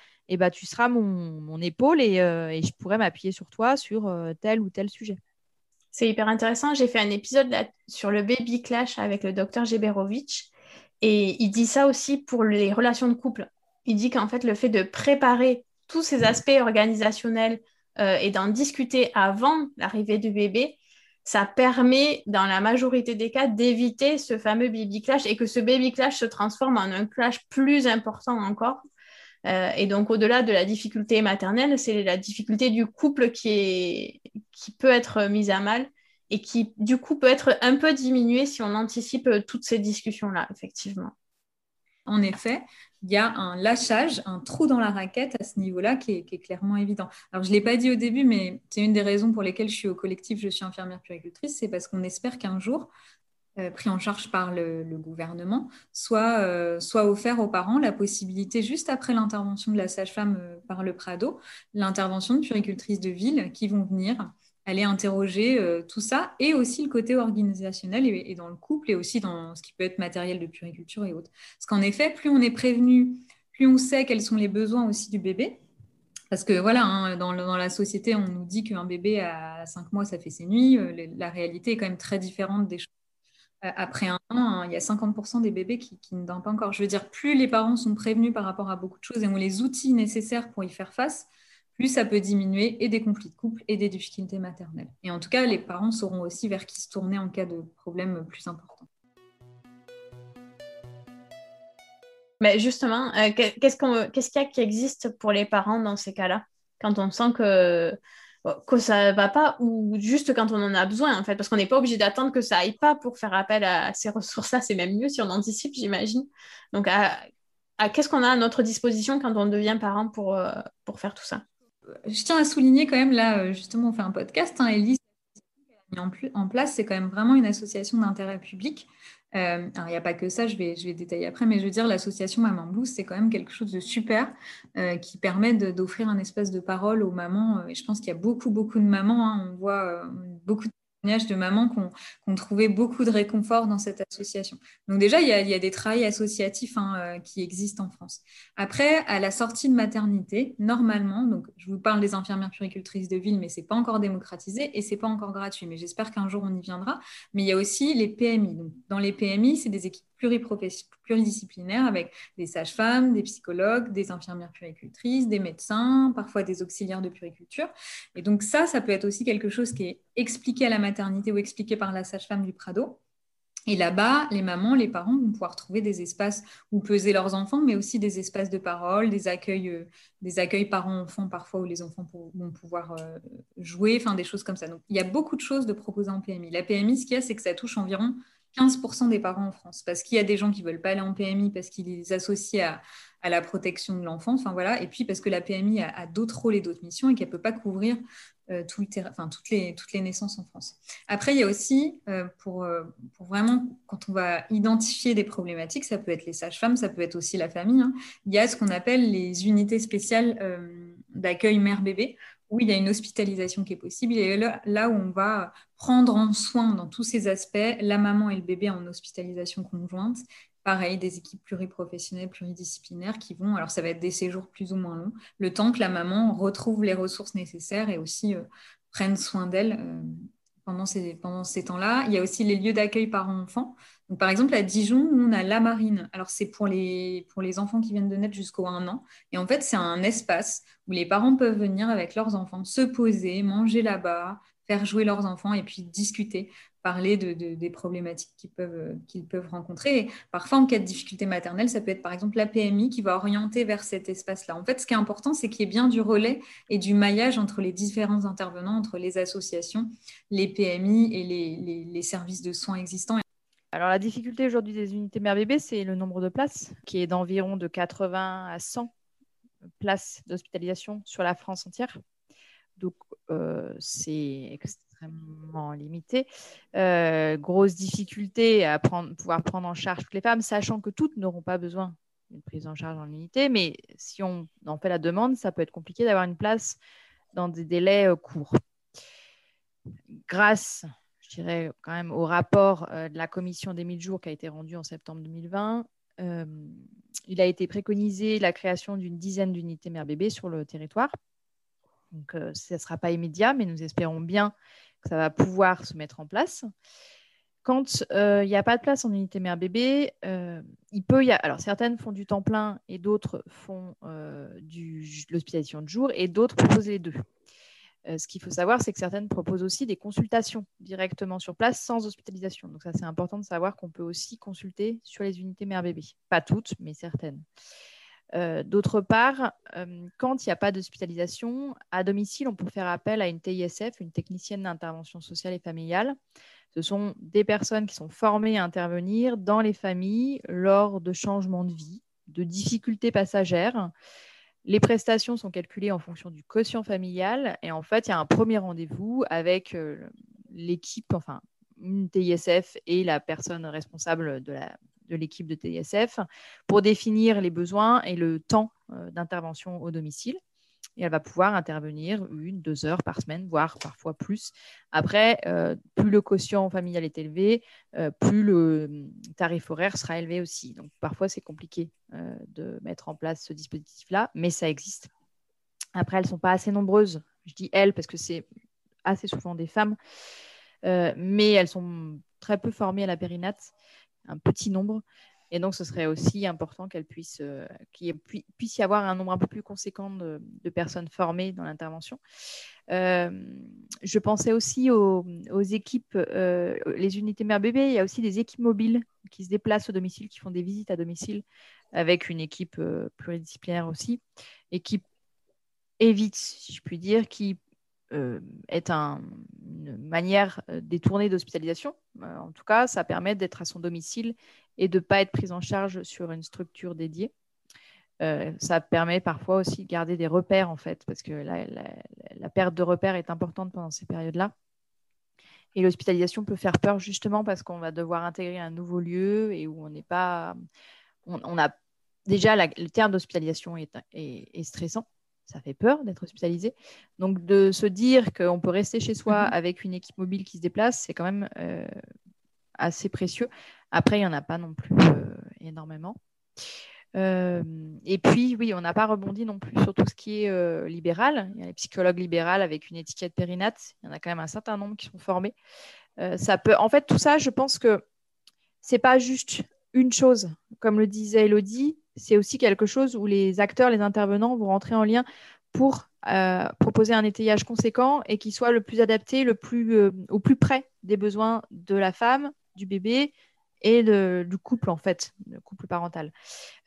tu seras mon épaule et je pourrai m'appuyer sur toi sur tel ou tel sujet. C'est hyper intéressant. J'ai fait un épisode sur le baby clash avec le docteur Gébérovitch et il dit ça aussi pour les relations de couple. Il dit qu'en fait, le fait de préparer tous ces aspects organisationnels et d'en discuter avant l'arrivée du bébé, ça permet dans la majorité des cas d'éviter ce fameux baby clash et que ce baby clash se transforme en un clash plus important encore. Et donc au-delà de la difficulté maternelle, c'est la difficulté du couple qui peut être mise à mal et qui du coup peut être un peu diminuée si on anticipe toutes ces discussions-là, effectivement. En effet, il y a un lâchage, un trou dans la raquette à ce niveau-là qui est clairement évident. Alors, je ne l'ai pas dit au début, mais c'est une des raisons pour lesquelles je suis au collectif, je suis infirmière puéricultrice, c'est parce qu'on espère qu'un jour, pris en charge par le gouvernement, soit offert aux parents la possibilité, juste après l'intervention de la sage-femme par le Prado, l'intervention de puéricultrices de ville qui vont venir aller interroger tout ça et aussi le côté organisationnel et dans le couple et aussi dans ce qui peut être matériel de puériculture et autres. Parce qu'en effet, plus on est prévenu, plus on sait quels sont les besoins aussi du bébé. Parce que dans la société, on nous dit qu'un bébé à 5 mois, ça fait ses nuits. La réalité est quand même très différente des choses. Après un an, il y a 50% des bébés qui ne dorment pas encore. Je veux dire, plus les parents sont prévenus par rapport à beaucoup de choses et ont les outils nécessaires pour y faire face, plus ça peut diminuer et des conflits de couple et des difficultés maternelles. Et en tout cas, les parents sauront aussi vers qui se tourner en cas de problème plus important. Mais justement, qu'est-ce qu'il y a qui existe pour les parents dans ces cas-là, quand on sent que ça ne va pas, ou juste quand on en a besoin, en fait, parce qu'on n'est pas obligé d'attendre que ça aille pas pour faire appel à ces ressources-là. C'est même mieux si on anticipe, j'imagine. Donc, qu'est-ce qu'on a à notre disposition quand on devient parent pour faire tout ça? Je tiens à souligner quand même, là, justement, on fait un podcast. Élise, elle a mis en place, c'est quand même vraiment une association d'intérêt public. Alors, il n'y a pas que ça, je vais détailler après, mais je veux dire, l'association Maman Blues, c'est quand même quelque chose de super qui permet d'offrir un espace de parole aux mamans. Et je pense qu'il y a beaucoup de mamans. On voit beaucoup de témoignages de mamans qui ont trouvé beaucoup de réconfort dans cette association. Donc déjà, il y a des travails associatifs qui existent en France. Après, à la sortie de maternité, normalement, donc je vous parle des infirmières puéricultrices de ville, mais c'est pas encore démocratisé et c'est pas encore gratuit. Mais j'espère qu'un jour on y viendra. Mais il y a aussi les PMI. Donc dans les PMI, c'est des équipes pluridisciplinaires avec des sages-femmes, des psychologues, des infirmières puéricultrices, des médecins, parfois des auxiliaires de puériculture. Et donc ça peut être aussi quelque chose qui est expliqué à la maternité ou expliqué par la sage-femme du Prado. Et là-bas, les mamans, les parents vont pouvoir trouver des espaces où peser leurs enfants, mais aussi des espaces de parole, des accueils parents-enfants parfois où les enfants vont pouvoir jouer, des choses comme ça. Donc, il y a beaucoup de choses de proposer en PMI. La PMI, ce qu'il y a, c'est que ça touche environ 15% des parents en France, parce qu'il y a des gens qui ne veulent pas aller en PMI parce qu'ils les associent à la protection de l'enfant, et puis parce que la PMI a d'autres rôles et d'autres missions et qu'elle ne peut pas couvrir toutes les naissances en France. Après, il y a aussi, pour vraiment, quand on va identifier des problématiques, ça peut être les sages-femmes, ça peut être aussi la famille, il y a ce qu'on appelle les unités spéciales d'accueil mère-bébé, où il y a une hospitalisation qui est possible, et là où on va prendre en soin dans tous ces aspects, la maman et le bébé en hospitalisation conjointe, pareil, des équipes pluriprofessionnelles, pluridisciplinaires qui vont, alors ça va être des séjours plus ou moins longs, le temps que la maman retrouve les ressources nécessaires et aussi prenne soin d'elle pendant ces temps-là. Il y a aussi les lieux d'accueil parents-enfants. Donc, par exemple, à Dijon, on a La Marine. Alors, c'est pour les enfants qui viennent de naître jusqu'au 1 an. Et en fait, c'est un espace où les parents peuvent venir avec leurs enfants, se poser, manger là-bas, faire jouer leurs enfants et puis discuter, parler des problématiques qu'ils peuvent rencontrer. Et parfois, en cas de difficulté maternelle, ça peut être par exemple la PMI qui va orienter vers cet espace-là. En fait, ce qui est important, c'est qu'il y ait bien du relais et du maillage entre les différents intervenants, entre les associations, les PMI et les services de soins existants. Alors, la difficulté aujourd'hui des unités mère-bébé, c'est le nombre de places, qui est d'environ de 80 à 100 places d'hospitalisation sur la France entière. Donc, c'est extrêmement limité. Grosse difficulté à pouvoir prendre en charge toutes les femmes, sachant que toutes n'auront pas besoin d'une prise en charge en unité. Mais si on en fait la demande, ça peut être compliqué d'avoir une place dans des délais courts. Grâce, je dirais, quand même au rapport de la commission des 1000 jours qui a été rendu en septembre 2020, il a été préconisé la création d'une 10aine d'unités mère-bébé sur le territoire. Donc, ça ne sera pas immédiat, mais nous espérons bien que ça va pouvoir se mettre en place. Quand il n'y a pas de place en unité mère-bébé, alors certaines font du temps plein et d'autres font de l'hospitalisation de jour et d'autres proposent les deux. Ce qu'il faut savoir, c'est que certaines proposent aussi des consultations directement sur place sans hospitalisation. Donc ça, c'est important de savoir qu'on peut aussi consulter sur les unités mère-bébé. Pas toutes, mais certaines. D'autre part, quand il n'y a pas d'hospitalisation, à domicile, on peut faire appel à une TISF, une technicienne d'intervention sociale et familiale. Ce sont des personnes qui sont formées à intervenir dans les familles lors de changements de vie, de difficultés passagères. Les prestations sont calculées en fonction du quotient familial et en fait, il y a un premier rendez-vous avec l'équipe, une TISF et la personne responsable de l'équipe de TISF pour définir les besoins et le temps d'intervention au domicile. Et elle va pouvoir intervenir 1-2 heures par semaine, voire parfois plus. Après, plus le quotient familial est élevé, plus le tarif horaire sera élevé aussi. Donc, parfois, c'est compliqué de mettre en place ce dispositif-là, mais ça existe. Après, elles ne sont pas assez nombreuses. Je dis « elles » parce que c'est assez souvent des femmes, mais elles sont très peu formées à la périnate, un petit nombre. Et donc, ce serait aussi important qu'il puisse y avoir un nombre un peu plus conséquent de personnes formées dans l'intervention. Je pensais aussi aux équipes, les unités mère-bébé. Il y a aussi des équipes mobiles qui se déplacent au domicile, qui font des visites à domicile avec une équipe pluridisciplinaire aussi, et qui évite, si je puis dire, est une manière détournée d'hospitalisation. En tout cas, ça permet d'être à son domicile et de ne pas être prise en charge sur une structure dédiée. Ça permet parfois aussi de garder des repères, en fait, parce que la perte de repères est importante pendant ces périodes-là. Et l'hospitalisation peut faire peur, justement, parce qu'on va devoir intégrer un nouveau lieu et où on n'est pas... On a déjà le terme d'hospitalisation est stressant. Ça fait peur d'être hospitalisé. Donc, de se dire qu'on peut rester chez soi avec une équipe mobile qui se déplace, c'est quand même assez précieux. Après, il n'y en a pas non plus énormément. Et puis, oui, on n'a pas rebondi non plus sur tout ce qui est libéral. Il y a les psychologues libérales avec une étiquette périnate. Il y en a quand même un certain nombre qui sont formés. En fait, tout ça, je pense que ce n'est pas juste une chose. Comme le disait Élodie, c'est aussi quelque chose où les acteurs, les intervenants vont rentrer en lien pour proposer un étayage conséquent et qui soit le plus adapté, au plus près des besoins de la femme, du bébé et du couple, en fait, le couple parental.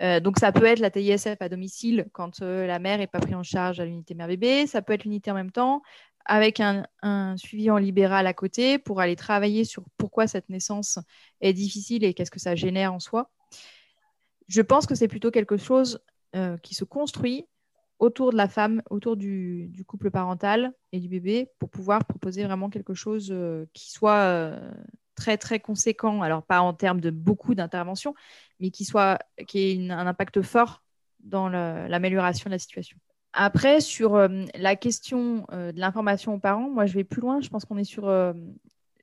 Donc, ça peut être la TISF à domicile quand la mère n'est pas prise en charge à l'unité mère-bébé. Ça peut être l'unité en même temps avec un suivi en libéral à côté pour aller travailler sur pourquoi cette naissance est difficile et qu'est-ce que ça génère en soi. Je pense que c'est plutôt quelque chose qui se construit autour de la femme, autour du couple parental et du bébé, pour pouvoir proposer vraiment quelque chose qui soit très, très conséquent. Alors, pas en termes de beaucoup d'interventions, mais qui ait un impact fort dans l'amélioration de la situation. Après, sur la question de l'information aux parents, moi, je vais plus loin. Je pense qu'on est sur...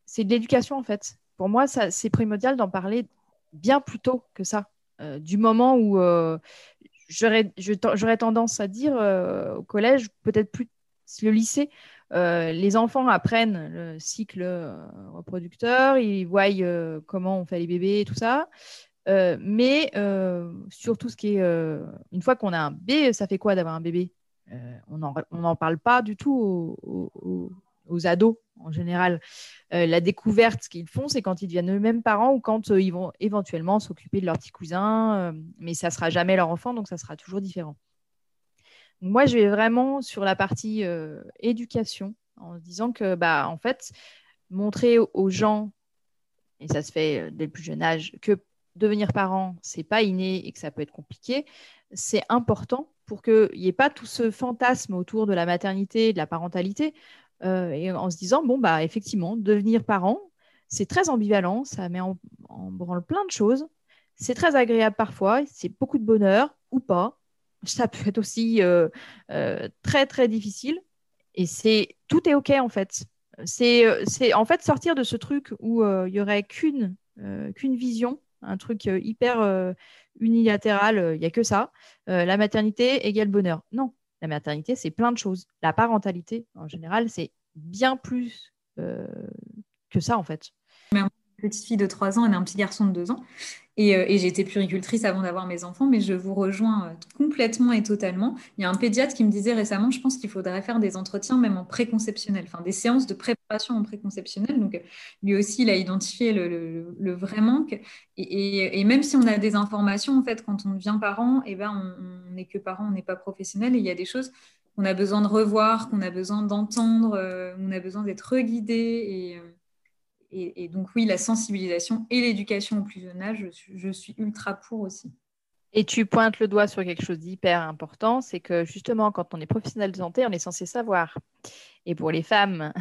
c'est de l'éducation, en fait. Pour moi, c'est primordial d'en parler bien plus tôt que ça. Du moment où j'aurais tendance à dire au collège, peut-être plus le lycée, les enfants apprennent le cycle reproducteur, ils voient comment on fait les bébés et tout ça. Mais sur tout ce qui est... une fois qu'on a un bébé, ça fait quoi d'avoir un bébé ? On n'en parle pas du tout aux ados en général. La découverte qu'ils font, c'est quand ils deviennent eux-mêmes parents ou quand ils vont éventuellement s'occuper de leur petit cousin, mais ça ne sera jamais leur enfant, donc ça sera toujours différent. Donc, moi, je vais vraiment sur la partie éducation, en disant que, en fait, montrer aux gens, et ça se fait dès le plus jeune âge, que devenir parent, ce n'est pas inné et que ça peut être compliqué, c'est important pour qu'il n'y ait pas tout ce fantasme autour de la maternité, de la parentalité, et en se disant, effectivement, devenir parent, c'est très ambivalent, ça met en branle plein de choses, c'est très agréable parfois, c'est beaucoup de bonheur ou pas, ça peut être aussi très, très difficile, et tout est OK, en fait. C'est en fait sortir de ce truc où il n'y aurait qu'une vision, un truc hyper unilatéral, il n'y a que ça, la maternité égale bonheur. Non. La maternité, c'est plein de choses. La parentalité, en général, c'est bien plus que ça, en fait. Une petite fille de 3 ans et un petit garçon de 2 ans. Et j'étais puéricultrice avant d'avoir mes enfants, mais je vous rejoins complètement et totalement. Il y a un pédiatre qui me disait récemment, je pense qu'il faudrait faire des entretiens même en préconceptionnel, des séances de préparation en préconceptionnel. Donc, lui aussi, il a identifié le vrai manque. Et même si on a des informations, en fait, quand on devient parent, on n'est que parent, on n'est pas professionnel. Et il y a des choses qu'on a besoin de revoir, qu'on a besoin d'entendre, on a besoin d'être reguidé Et donc, oui, la sensibilisation et l'éducation au plus jeune âge, je suis ultra pour aussi. Et tu pointes le doigt sur quelque chose d'hyper important, c'est que justement, quand on est professionnel de santé, on est censé savoir. Et pour les femmes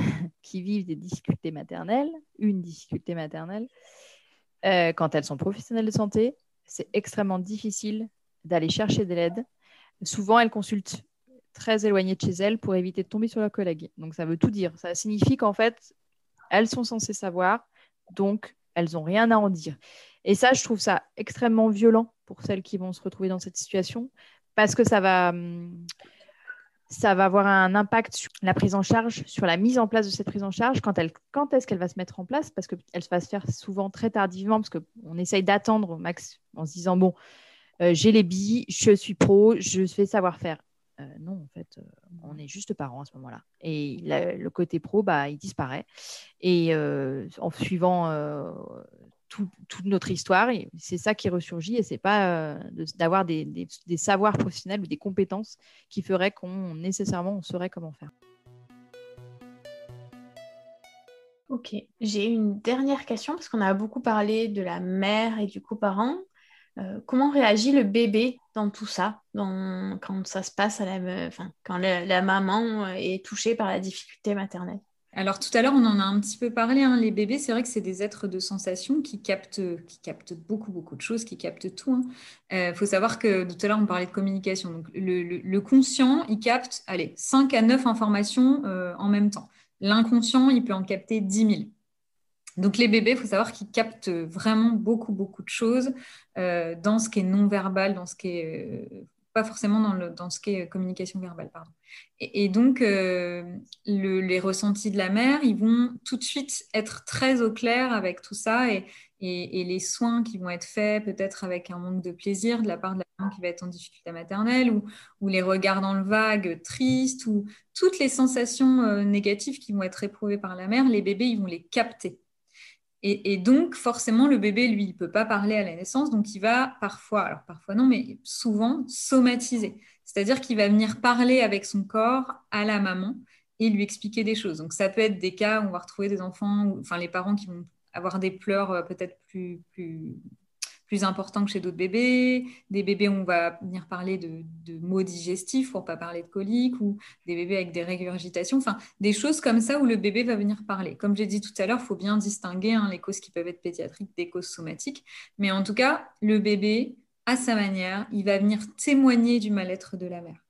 qui vivent des difficultés maternelles, quand elles sont professionnelles de santé, c'est extrêmement difficile d'aller chercher de l'aide. Souvent, elles consultent très éloignées de chez elles pour éviter de tomber sur leurs collègues. Donc, ça veut tout dire. Ça signifie qu'en fait... elles sont censées savoir, donc elles n'ont rien à en dire. Et ça, je trouve ça extrêmement violent pour celles qui vont se retrouver dans cette situation, parce que ça va, ça va avoir un impact sur la prise en charge, sur la mise en place de cette prise en charge, quand est-ce qu'elle va se mettre en place, parce qu'elle va se faire souvent très tardivement, parce qu'on essaye d'attendre au max en se disant, bon, j'ai les billes, je suis pro, je sais savoir-faire. Non, en fait, on est juste parents à ce moment-là. Et le côté pro, il disparaît. Et en suivant toute notre histoire, c'est ça qui ressurgit, et c'est pas d'avoir des savoirs professionnels ou des compétences qui feraient qu'on nécessairement on saurait comment faire. Ok, j'ai une dernière question parce qu'on a beaucoup parlé de la mère et du coparent. Comment réagit le bébé dans tout ça, quand ça se passe quand la maman est touchée par la difficulté maternelle? Alors tout à l'heure, on en a un petit peu parlé, hein. Les bébés, c'est vrai que c'est des êtres de sensation qui captent beaucoup, beaucoup de choses, qui captent tout. Faut savoir que tout à l'heure, on parlait de communication. Donc, le conscient, il capte 5 à 9 informations en même temps. L'inconscient, il peut en capter 10 000. Donc, les bébés, il faut savoir qu'ils captent vraiment beaucoup, beaucoup de choses dans ce qui est non-verbal, dans ce qui est... pas forcément dans ce qui est communication verbale, pardon. Et donc, les ressentis de la mère, ils vont tout de suite être très au clair avec tout ça et les soins qui vont être faits, peut-être avec un manque de plaisir de la part de la maman qui va être en difficulté maternelle, ou les regards dans le vague, tristes, ou toutes les sensations négatives qui vont être éprouvées par la mère, les bébés, ils vont les capter. Et donc, forcément, le bébé, lui, il ne peut pas parler à la naissance, donc il va parfois non, mais souvent somatiser. C'est-à-dire qu'il va venir parler avec son corps à la maman et lui expliquer des choses. Donc, ça peut être des cas où on va retrouver des enfants, les parents qui vont avoir des pleurs peut-être plus importants que chez d'autres bébés, des bébés où on va venir parler de maux digestifs pour ne pas parler de coliques, ou des bébés avec des régurgitations, des choses comme ça où le bébé va venir parler. Comme j'ai dit tout à l'heure, il faut bien distinguer les causes qui peuvent être pédiatriques des causes somatiques, mais en tout cas, le bébé, à sa manière, il va venir témoigner du mal-être de la mère.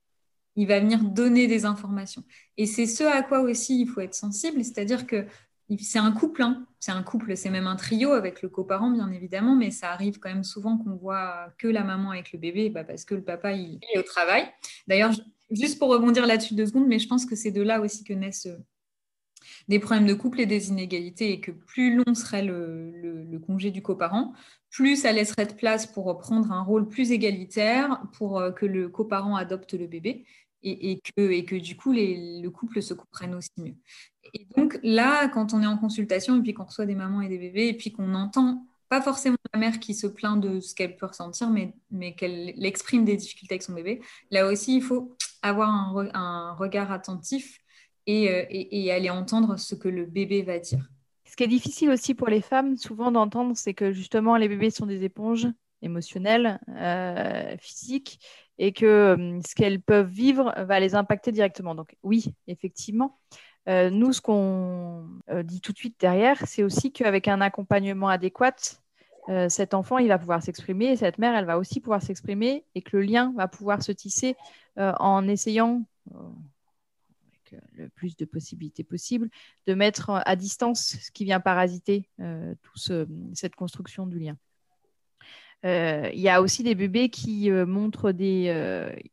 Il va venir donner des informations. Et c'est ce à quoi aussi il faut être sensible, c'est-à-dire que c'est un couple, hein. C'est un couple, c'est même un trio avec le coparent, bien évidemment, mais ça arrive quand même souvent qu'on voit que la maman avec le bébé, parce que le papa, il est au travail. D'ailleurs, juste pour rebondir là-dessus 2 secondes, mais je pense que c'est de là aussi que naissent des problèmes de couple et des inégalités, et que plus long serait le congé du coparent, plus ça laisserait de place pour prendre un rôle plus égalitaire, pour que le coparent adopte le bébé. Et que du coup, le couple se comprenne aussi mieux. Et donc là, quand on est en consultation et puis qu'on reçoit des mamans et des bébés et puis qu'on entend, pas forcément la mère qui se plaint de ce qu'elle peut ressentir, mais qu'elle exprime des difficultés avec son bébé, là aussi, il faut avoir un regard attentif et aller entendre ce que le bébé va dire. Ce qui est difficile aussi pour les femmes, souvent d'entendre, c'est que justement, les bébés sont des éponges émotionnelles, physiques, et que ce qu'elles peuvent vivre va les impacter directement. Donc oui, effectivement, nous, ce qu'on dit tout de suite derrière, c'est aussi qu'avec un accompagnement adéquat, cet enfant, il va pouvoir s'exprimer, et cette mère, elle va aussi pouvoir s'exprimer, et que le lien va pouvoir se tisser en essayant, avec le plus de possibilités possible, de mettre à distance ce qui vient parasiter cette construction du lien. Il y a aussi des bébés qui montrent des...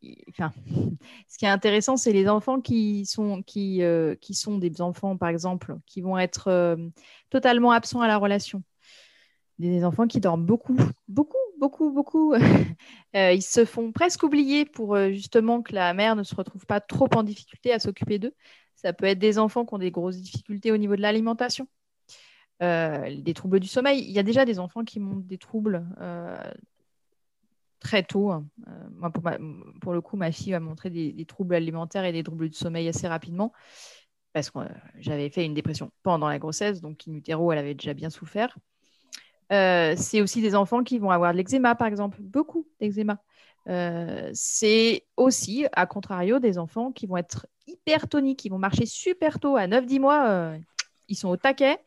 ce qui est intéressant, c'est les enfants qui sont des enfants, par exemple, qui vont être totalement absents à la relation. Des enfants qui dorment beaucoup. Ils se font presque oublier pour justement que la mère ne se retrouve pas trop en difficulté à s'occuper d'eux. Ça peut être des enfants qui ont des grosses difficultés au niveau de l'alimentation. Des troubles du sommeil. Il y a déjà des enfants qui montrent des troubles très tôt. Moi, pour le coup, ma fille a montré des troubles alimentaires et des troubles du sommeil assez rapidement parce que j'avais fait une dépression pendant la grossesse, donc in utero, elle avait déjà bien souffert. C'est aussi des enfants qui vont avoir de l'eczéma, par exemple, beaucoup d'eczéma. C'est aussi, à contrario, des enfants qui vont être hyper toniques, qui vont marcher super tôt, à 9-10 mois... ils sont au taquet.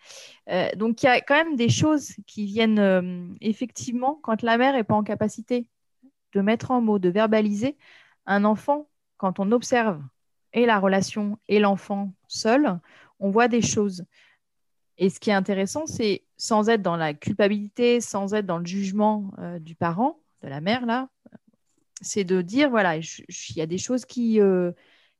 Donc, il y a quand même des choses qui viennent effectivement quand la mère n'est pas en capacité de mettre en mots, de verbaliser. Un enfant, quand on observe et la relation et l'enfant seul, on voit des choses. Et ce qui est intéressant, c'est sans être dans la culpabilité, sans être dans le jugement du parent, de la mère, là, c'est de dire, voilà, il y a des choses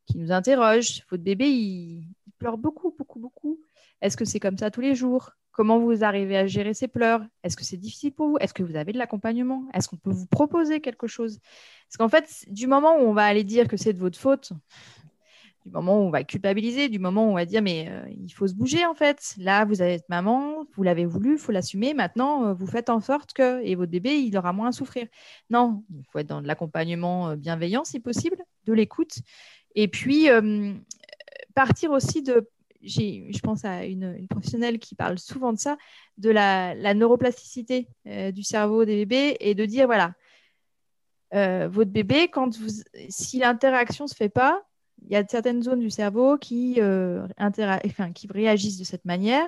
qui nous interrogent. Votre bébé, il pleure beaucoup, beaucoup, beaucoup. Est-ce que c'est comme ça tous les jours ? Comment vous arrivez à gérer ces pleurs ? Est-ce que c'est difficile pour vous ? Est-ce que vous avez de l'accompagnement ? Est-ce qu'on peut vous proposer quelque chose ? Parce qu'en fait, du moment où on va aller dire que c'est de votre faute, du moment où on va culpabiliser, du moment où on va dire mais il faut se bouger en fait. Là, vous êtes maman, vous l'avez voulu, il faut l'assumer. Maintenant, vous faites en sorte que et votre bébé, il aura moins à souffrir. Non, il faut être dans de l'accompagnement bienveillant si possible, de l'écoute. Et puis, partir aussi de... Je pense à une professionnelle qui parle souvent de ça, de la neuroplasticité du cerveau des bébés et de dire, voilà, votre bébé, si l'interaction ne se fait pas, il y a certaines zones du cerveau qui réagissent de cette manière.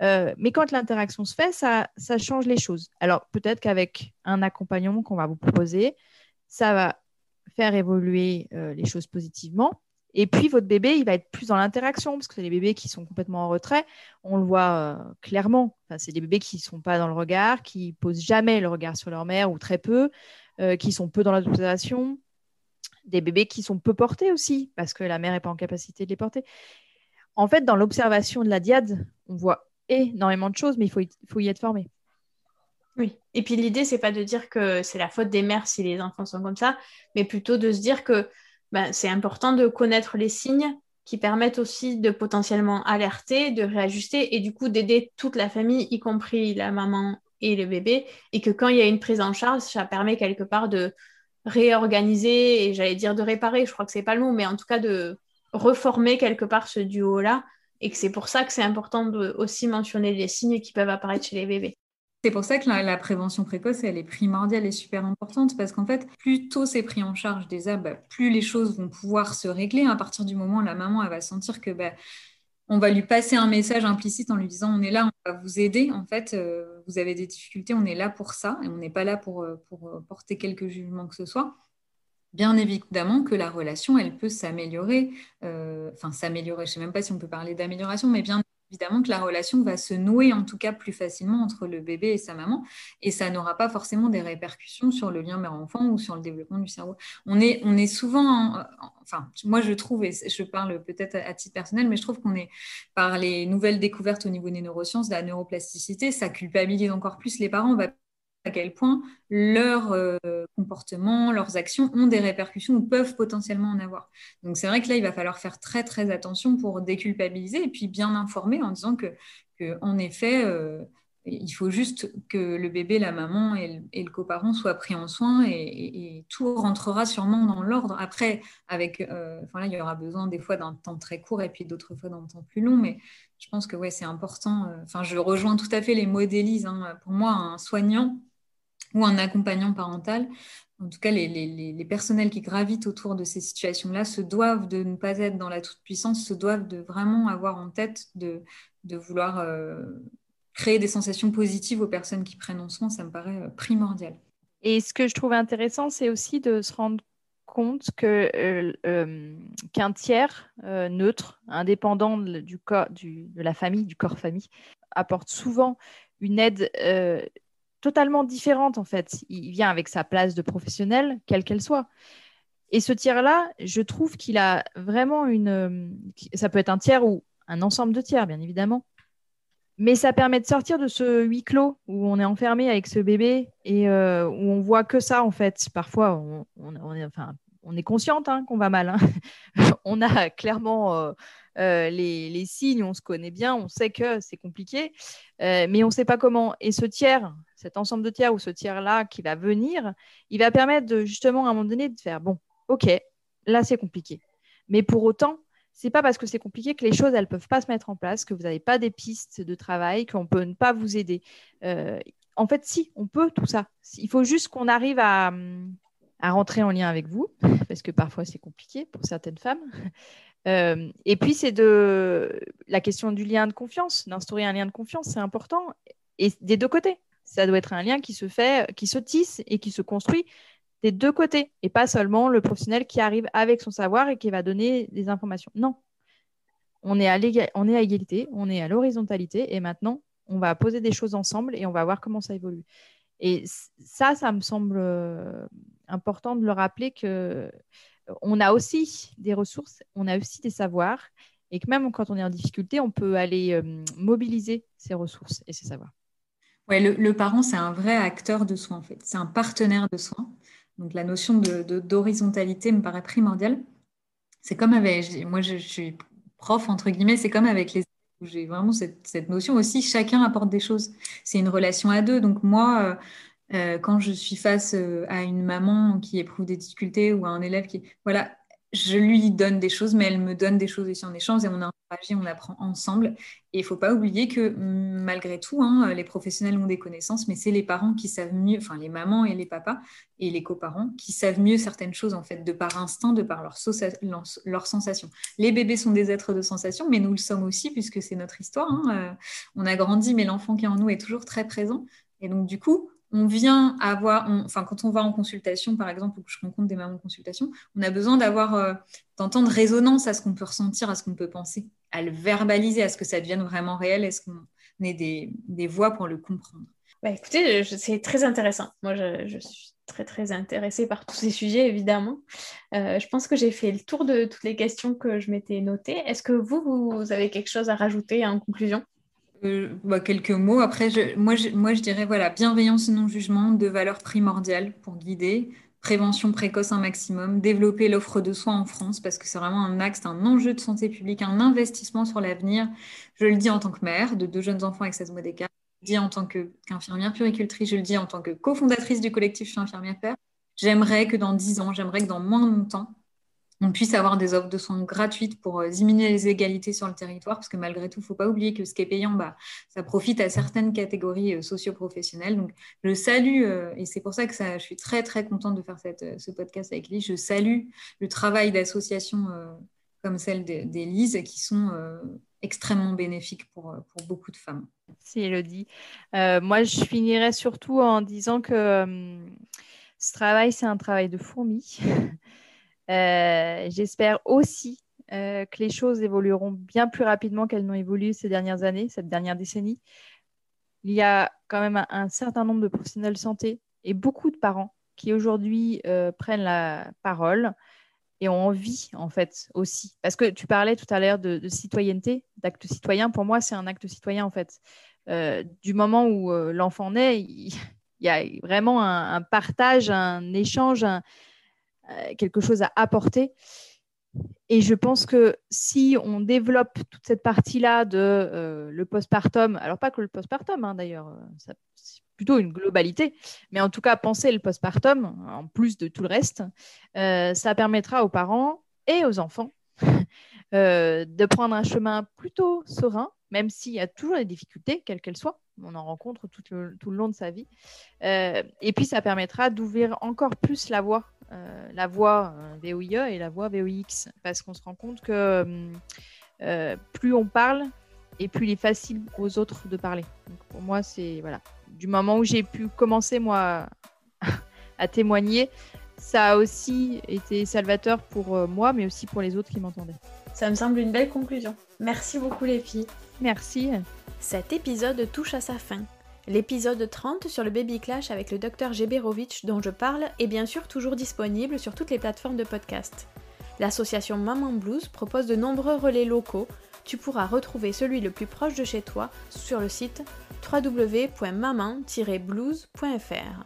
Mais quand l'interaction se fait, ça change les choses. Alors, peut-être qu'avec un accompagnement qu'on va vous proposer, ça va faire évoluer les choses positivement. Et puis, votre bébé, il va être plus dans l'interaction parce que c'est les bébés qui sont complètement en retrait. On le voit clairement. Enfin, c'est des bébés qui ne sont pas dans le regard, qui ne posent jamais le regard sur leur mère ou très peu, qui sont peu dans l'observation. Des bébés qui sont peu portés aussi parce que la mère n'est pas en capacité de les porter. En fait, dans l'observation de la dyade, on voit énormément de choses, mais il faut y être formé. Oui, et puis l'idée, ce n'est pas de dire que c'est la faute des mères si les enfants sont comme ça, mais plutôt de se dire que c'est important de connaître les signes qui permettent aussi de potentiellement alerter, de réajuster et du coup d'aider toute la famille, y compris la maman et le bébé, et que quand il y a une prise en charge, ça permet quelque part de réorganiser et j'allais dire de réparer, je crois que c'est pas le mot, mais en tout cas de reformer quelque part ce duo-là, et que c'est pour ça que c'est important de aussi mentionner les signes qui peuvent apparaître chez les bébés. C'est pour ça que la prévention précoce, elle est primordiale et super importante parce qu'en fait, plus tôt c'est pris en charge déjà, plus les choses vont pouvoir se régler. À partir du moment où la maman, elle va sentir que on va lui passer un message implicite en lui disant « on est là, on va vous aider, en fait, vous avez des difficultés, on est là pour ça et on n'est pas là pour porter quelques jugements que ce soit ». Bien évidemment que la relation, elle peut s'améliorer, je ne sais même pas si on peut parler d'amélioration, mais bien évidemment que la relation va se nouer en tout cas plus facilement entre le bébé et sa maman et ça n'aura pas forcément des répercussions sur le lien mère-enfant ou sur le développement du cerveau. On est souvent, moi je trouve, et je parle peut-être à titre personnel, mais je trouve qu'on est, par les nouvelles découvertes au niveau des neurosciences, de la neuroplasticité, ça culpabilise encore plus les parents, à quel point leur comportement, leurs actions ont des répercussions ou peuvent potentiellement en avoir. Donc c'est vrai que là, il va falloir faire très très attention pour déculpabiliser et puis bien informer en disant que en effet, il faut juste que le bébé, la maman et le coparent soient pris en soin et tout rentrera sûrement dans l'ordre. Après, il y aura besoin des fois d'un temps très court et puis d'autres fois d'un temps plus long, mais je pense que ouais, c'est important. Je rejoins tout à fait les mots d'Élise. Pour moi, un soignant ou un accompagnant parental, en tout cas les personnels qui gravitent autour de ces situations-là se doivent de ne pas être dans la toute-puissance, se doivent de vraiment avoir en tête de vouloir créer des sensations positives aux personnes qui prennent en soin, ça me paraît primordial. Et ce que je trouve intéressant, c'est aussi de se rendre compte qu'un tiers neutre, indépendant de la famille, du corps famille, apporte souvent une aide totalement différente en fait. Il vient avec sa place de professionnel, quelle qu'elle soit. Et ce tiers-là, je trouve qu'il a vraiment ça peut être un tiers ou un ensemble de tiers, bien évidemment. Mais ça permet de sortir de ce huis clos où on est enfermé avec ce bébé et où on voit que ça en fait. Parfois, on est consciente qu'on va mal. On a clairement les signes, on se connaît bien, on sait que c'est compliqué, mais on ne sait pas comment. Et ce tiers, cet ensemble de tiers ou ce tiers-là qui va venir, il va permettre de, justement à un moment donné de faire « bon, ok, là c'est compliqué ». Mais pour autant, c'est pas parce que c'est compliqué que les choses, elles peuvent pas se mettre en place, que vous n'avez pas des pistes de travail, qu'on peut ne pas vous aider. En fait, si, on peut tout ça. Il faut juste qu'on arrive à rentrer en lien avec vous, parce que parfois, c'est compliqué pour certaines femmes. Et puis, c'est la question du lien de confiance, d'instaurer un lien de confiance, c'est important. Et des deux côtés. Ça doit être un lien qui se fait, qui se tisse et qui se construit des deux côtés, et pas seulement le professionnel qui arrive avec son savoir et qui va donner des informations. Non, on est à égalité, on est à l'horizontalité, et maintenant, on va poser des choses ensemble et on va voir comment ça évolue. Et ça me semble important de le rappeler que on a aussi des ressources, on a aussi des savoirs, et que même quand on est en difficulté, on peut aller mobiliser ces ressources et ces savoirs. Ouais, le parent, c'est un vrai acteur de soins, en fait. C'est un partenaire de soins. Donc, la notion d'horizontalité me paraît primordiale. C'est comme avec... Moi, je suis prof, entre guillemets. C'est comme avec les... J'ai vraiment cette notion aussi. Chacun apporte des choses. C'est une relation à deux. Donc, moi... quand je suis face à une maman qui éprouve des difficultés ou à un élève qui... Voilà, je lui donne des choses, mais elle me donne des choses aussi en échange et on interagit, on apprend ensemble. Et il ne faut pas oublier que malgré tout, hein, les professionnels ont des connaissances, mais c'est les parents qui savent mieux, enfin les mamans et les papas et les coparents qui savent mieux certaines choses en fait, de par instinct, de par leur sensation. Les bébés sont des êtres de sensation, mais nous le sommes aussi puisque c'est notre histoire. Hein. On a grandi, mais l'enfant qui est en nous est toujours très présent. Et donc du coup... quand on va en consultation, par exemple, ou que je rencontre des mamans en consultation, on a besoin d'entendre résonance à ce qu'on peut ressentir, à ce qu'on peut penser, à le verbaliser, à ce que ça devienne vraiment réel, est-ce qu'on ait des voix pour le comprendre. Bah, écoutez, c'est très intéressant. Moi, je suis très, très intéressée par tous ces sujets, évidemment. Je pense que j'ai fait le tour de toutes les questions que je m'étais notées. Est-ce que vous avez quelque chose à rajouter en conclusion ? Quelques mots. Après, je dirais bienveillance et non-jugement, deux valeurs primordiales pour guider, prévention précoce un maximum, développer l'offre de soins en France parce que c'est vraiment un axe, un enjeu de santé publique, un investissement sur l'avenir. Je le dis en tant que mère de 2 jeunes enfants avec 16 mois d'écart, je le dis en tant qu'infirmière puéricultrice, je le dis en tant que cofondatrice du collectif Je suis infirmière père. J'aimerais que dans 10 ans, j'aimerais que dans moins longtemps, on puisse avoir des offres de soins gratuites pour diminuer les inégalités sur le territoire, parce que malgré tout, il ne faut pas oublier que ce qui est payant, ça profite à certaines catégories socio-professionnelles. Donc, je salue, et c'est pour ça que je suis très, très contente de faire ce podcast avec Élise, je salue le travail d'associations comme celle d'Élise, qui sont extrêmement bénéfiques pour beaucoup de femmes. Merci Élodie. Moi, je finirais surtout en disant que ce travail, c'est un travail de fourmi. J'espère aussi que les choses évolueront bien plus rapidement qu'elles n'ont évolué ces dernières années, cette dernière décennie. Il y a quand même un certain nombre de professionnels de santé et beaucoup de parents qui aujourd'hui prennent la parole et ont envie en fait aussi. Parce que tu parlais tout à l'heure de citoyenneté, d'acte citoyen. Pour moi, c'est un acte citoyen en fait. Du moment où l'enfant naît, il y a vraiment un partage, un échange, quelque chose à apporter. Et je pense que si on développe toute cette partie-là de le postpartum, alors pas que le postpartum d'ailleurs, c'est plutôt une globalité, mais en tout cas penser le postpartum en plus de tout le reste, ça permettra aux parents et aux enfants de prendre un chemin plutôt serein, même s'il y a toujours des difficultés, quelles qu'elles soient. On en rencontre tout le long de sa vie. Et puis, ça permettra d'ouvrir encore plus la voie, VOIE et la voie VOIX. Parce qu'on se rend compte que plus on parle, et plus il est facile aux autres de parler. Donc, pour moi, c'est... Du moment où j'ai pu commencer, moi, à témoigner, ça a aussi été salvateur pour moi, mais aussi pour les autres qui m'entendaient. Ça me semble une belle conclusion. Merci beaucoup, les filles. Merci. Cet épisode touche à sa fin. L'épisode 30 sur le Baby Clash avec le docteur Gébérovitch dont je parle est bien sûr toujours disponible sur toutes les plateformes de podcast. L'association Maman Blues propose de nombreux relais locaux. Tu pourras retrouver celui le plus proche de chez toi sur le site www.maman-blues.fr.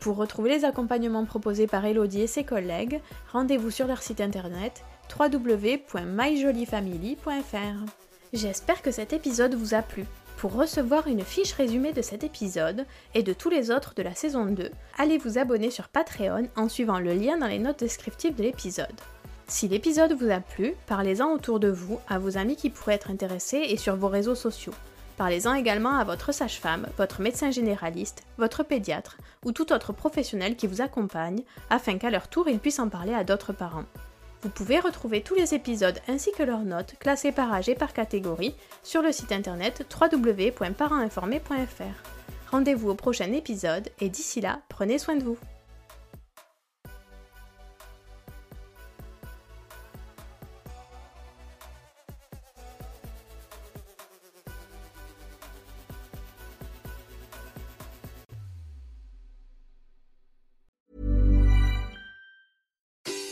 Pour retrouver les accompagnements proposés par Élodie et ses collègues, rendez-vous sur leur site internet www.myjolifamily.fr. J'espère que cet épisode vous a plu. Pour recevoir une fiche résumée de cet épisode et de tous les autres de la saison 2, allez vous abonner sur Patreon en suivant le lien dans les notes descriptives de l'épisode. Si l'épisode vous a plu, parlez-en autour de vous, à vos amis qui pourraient être intéressés et sur vos réseaux sociaux. Parlez-en également à votre sage-femme, votre médecin généraliste, votre pédiatre ou tout autre professionnel qui vous accompagne afin qu'à leur tour ils puissent en parler à d'autres parents. Vous pouvez retrouver tous les épisodes ainsi que leurs notes classées par âge et par catégorie sur le site internet www.parentsinformés.fr. Rendez-vous au prochain épisode et d'ici là, prenez soin de vous.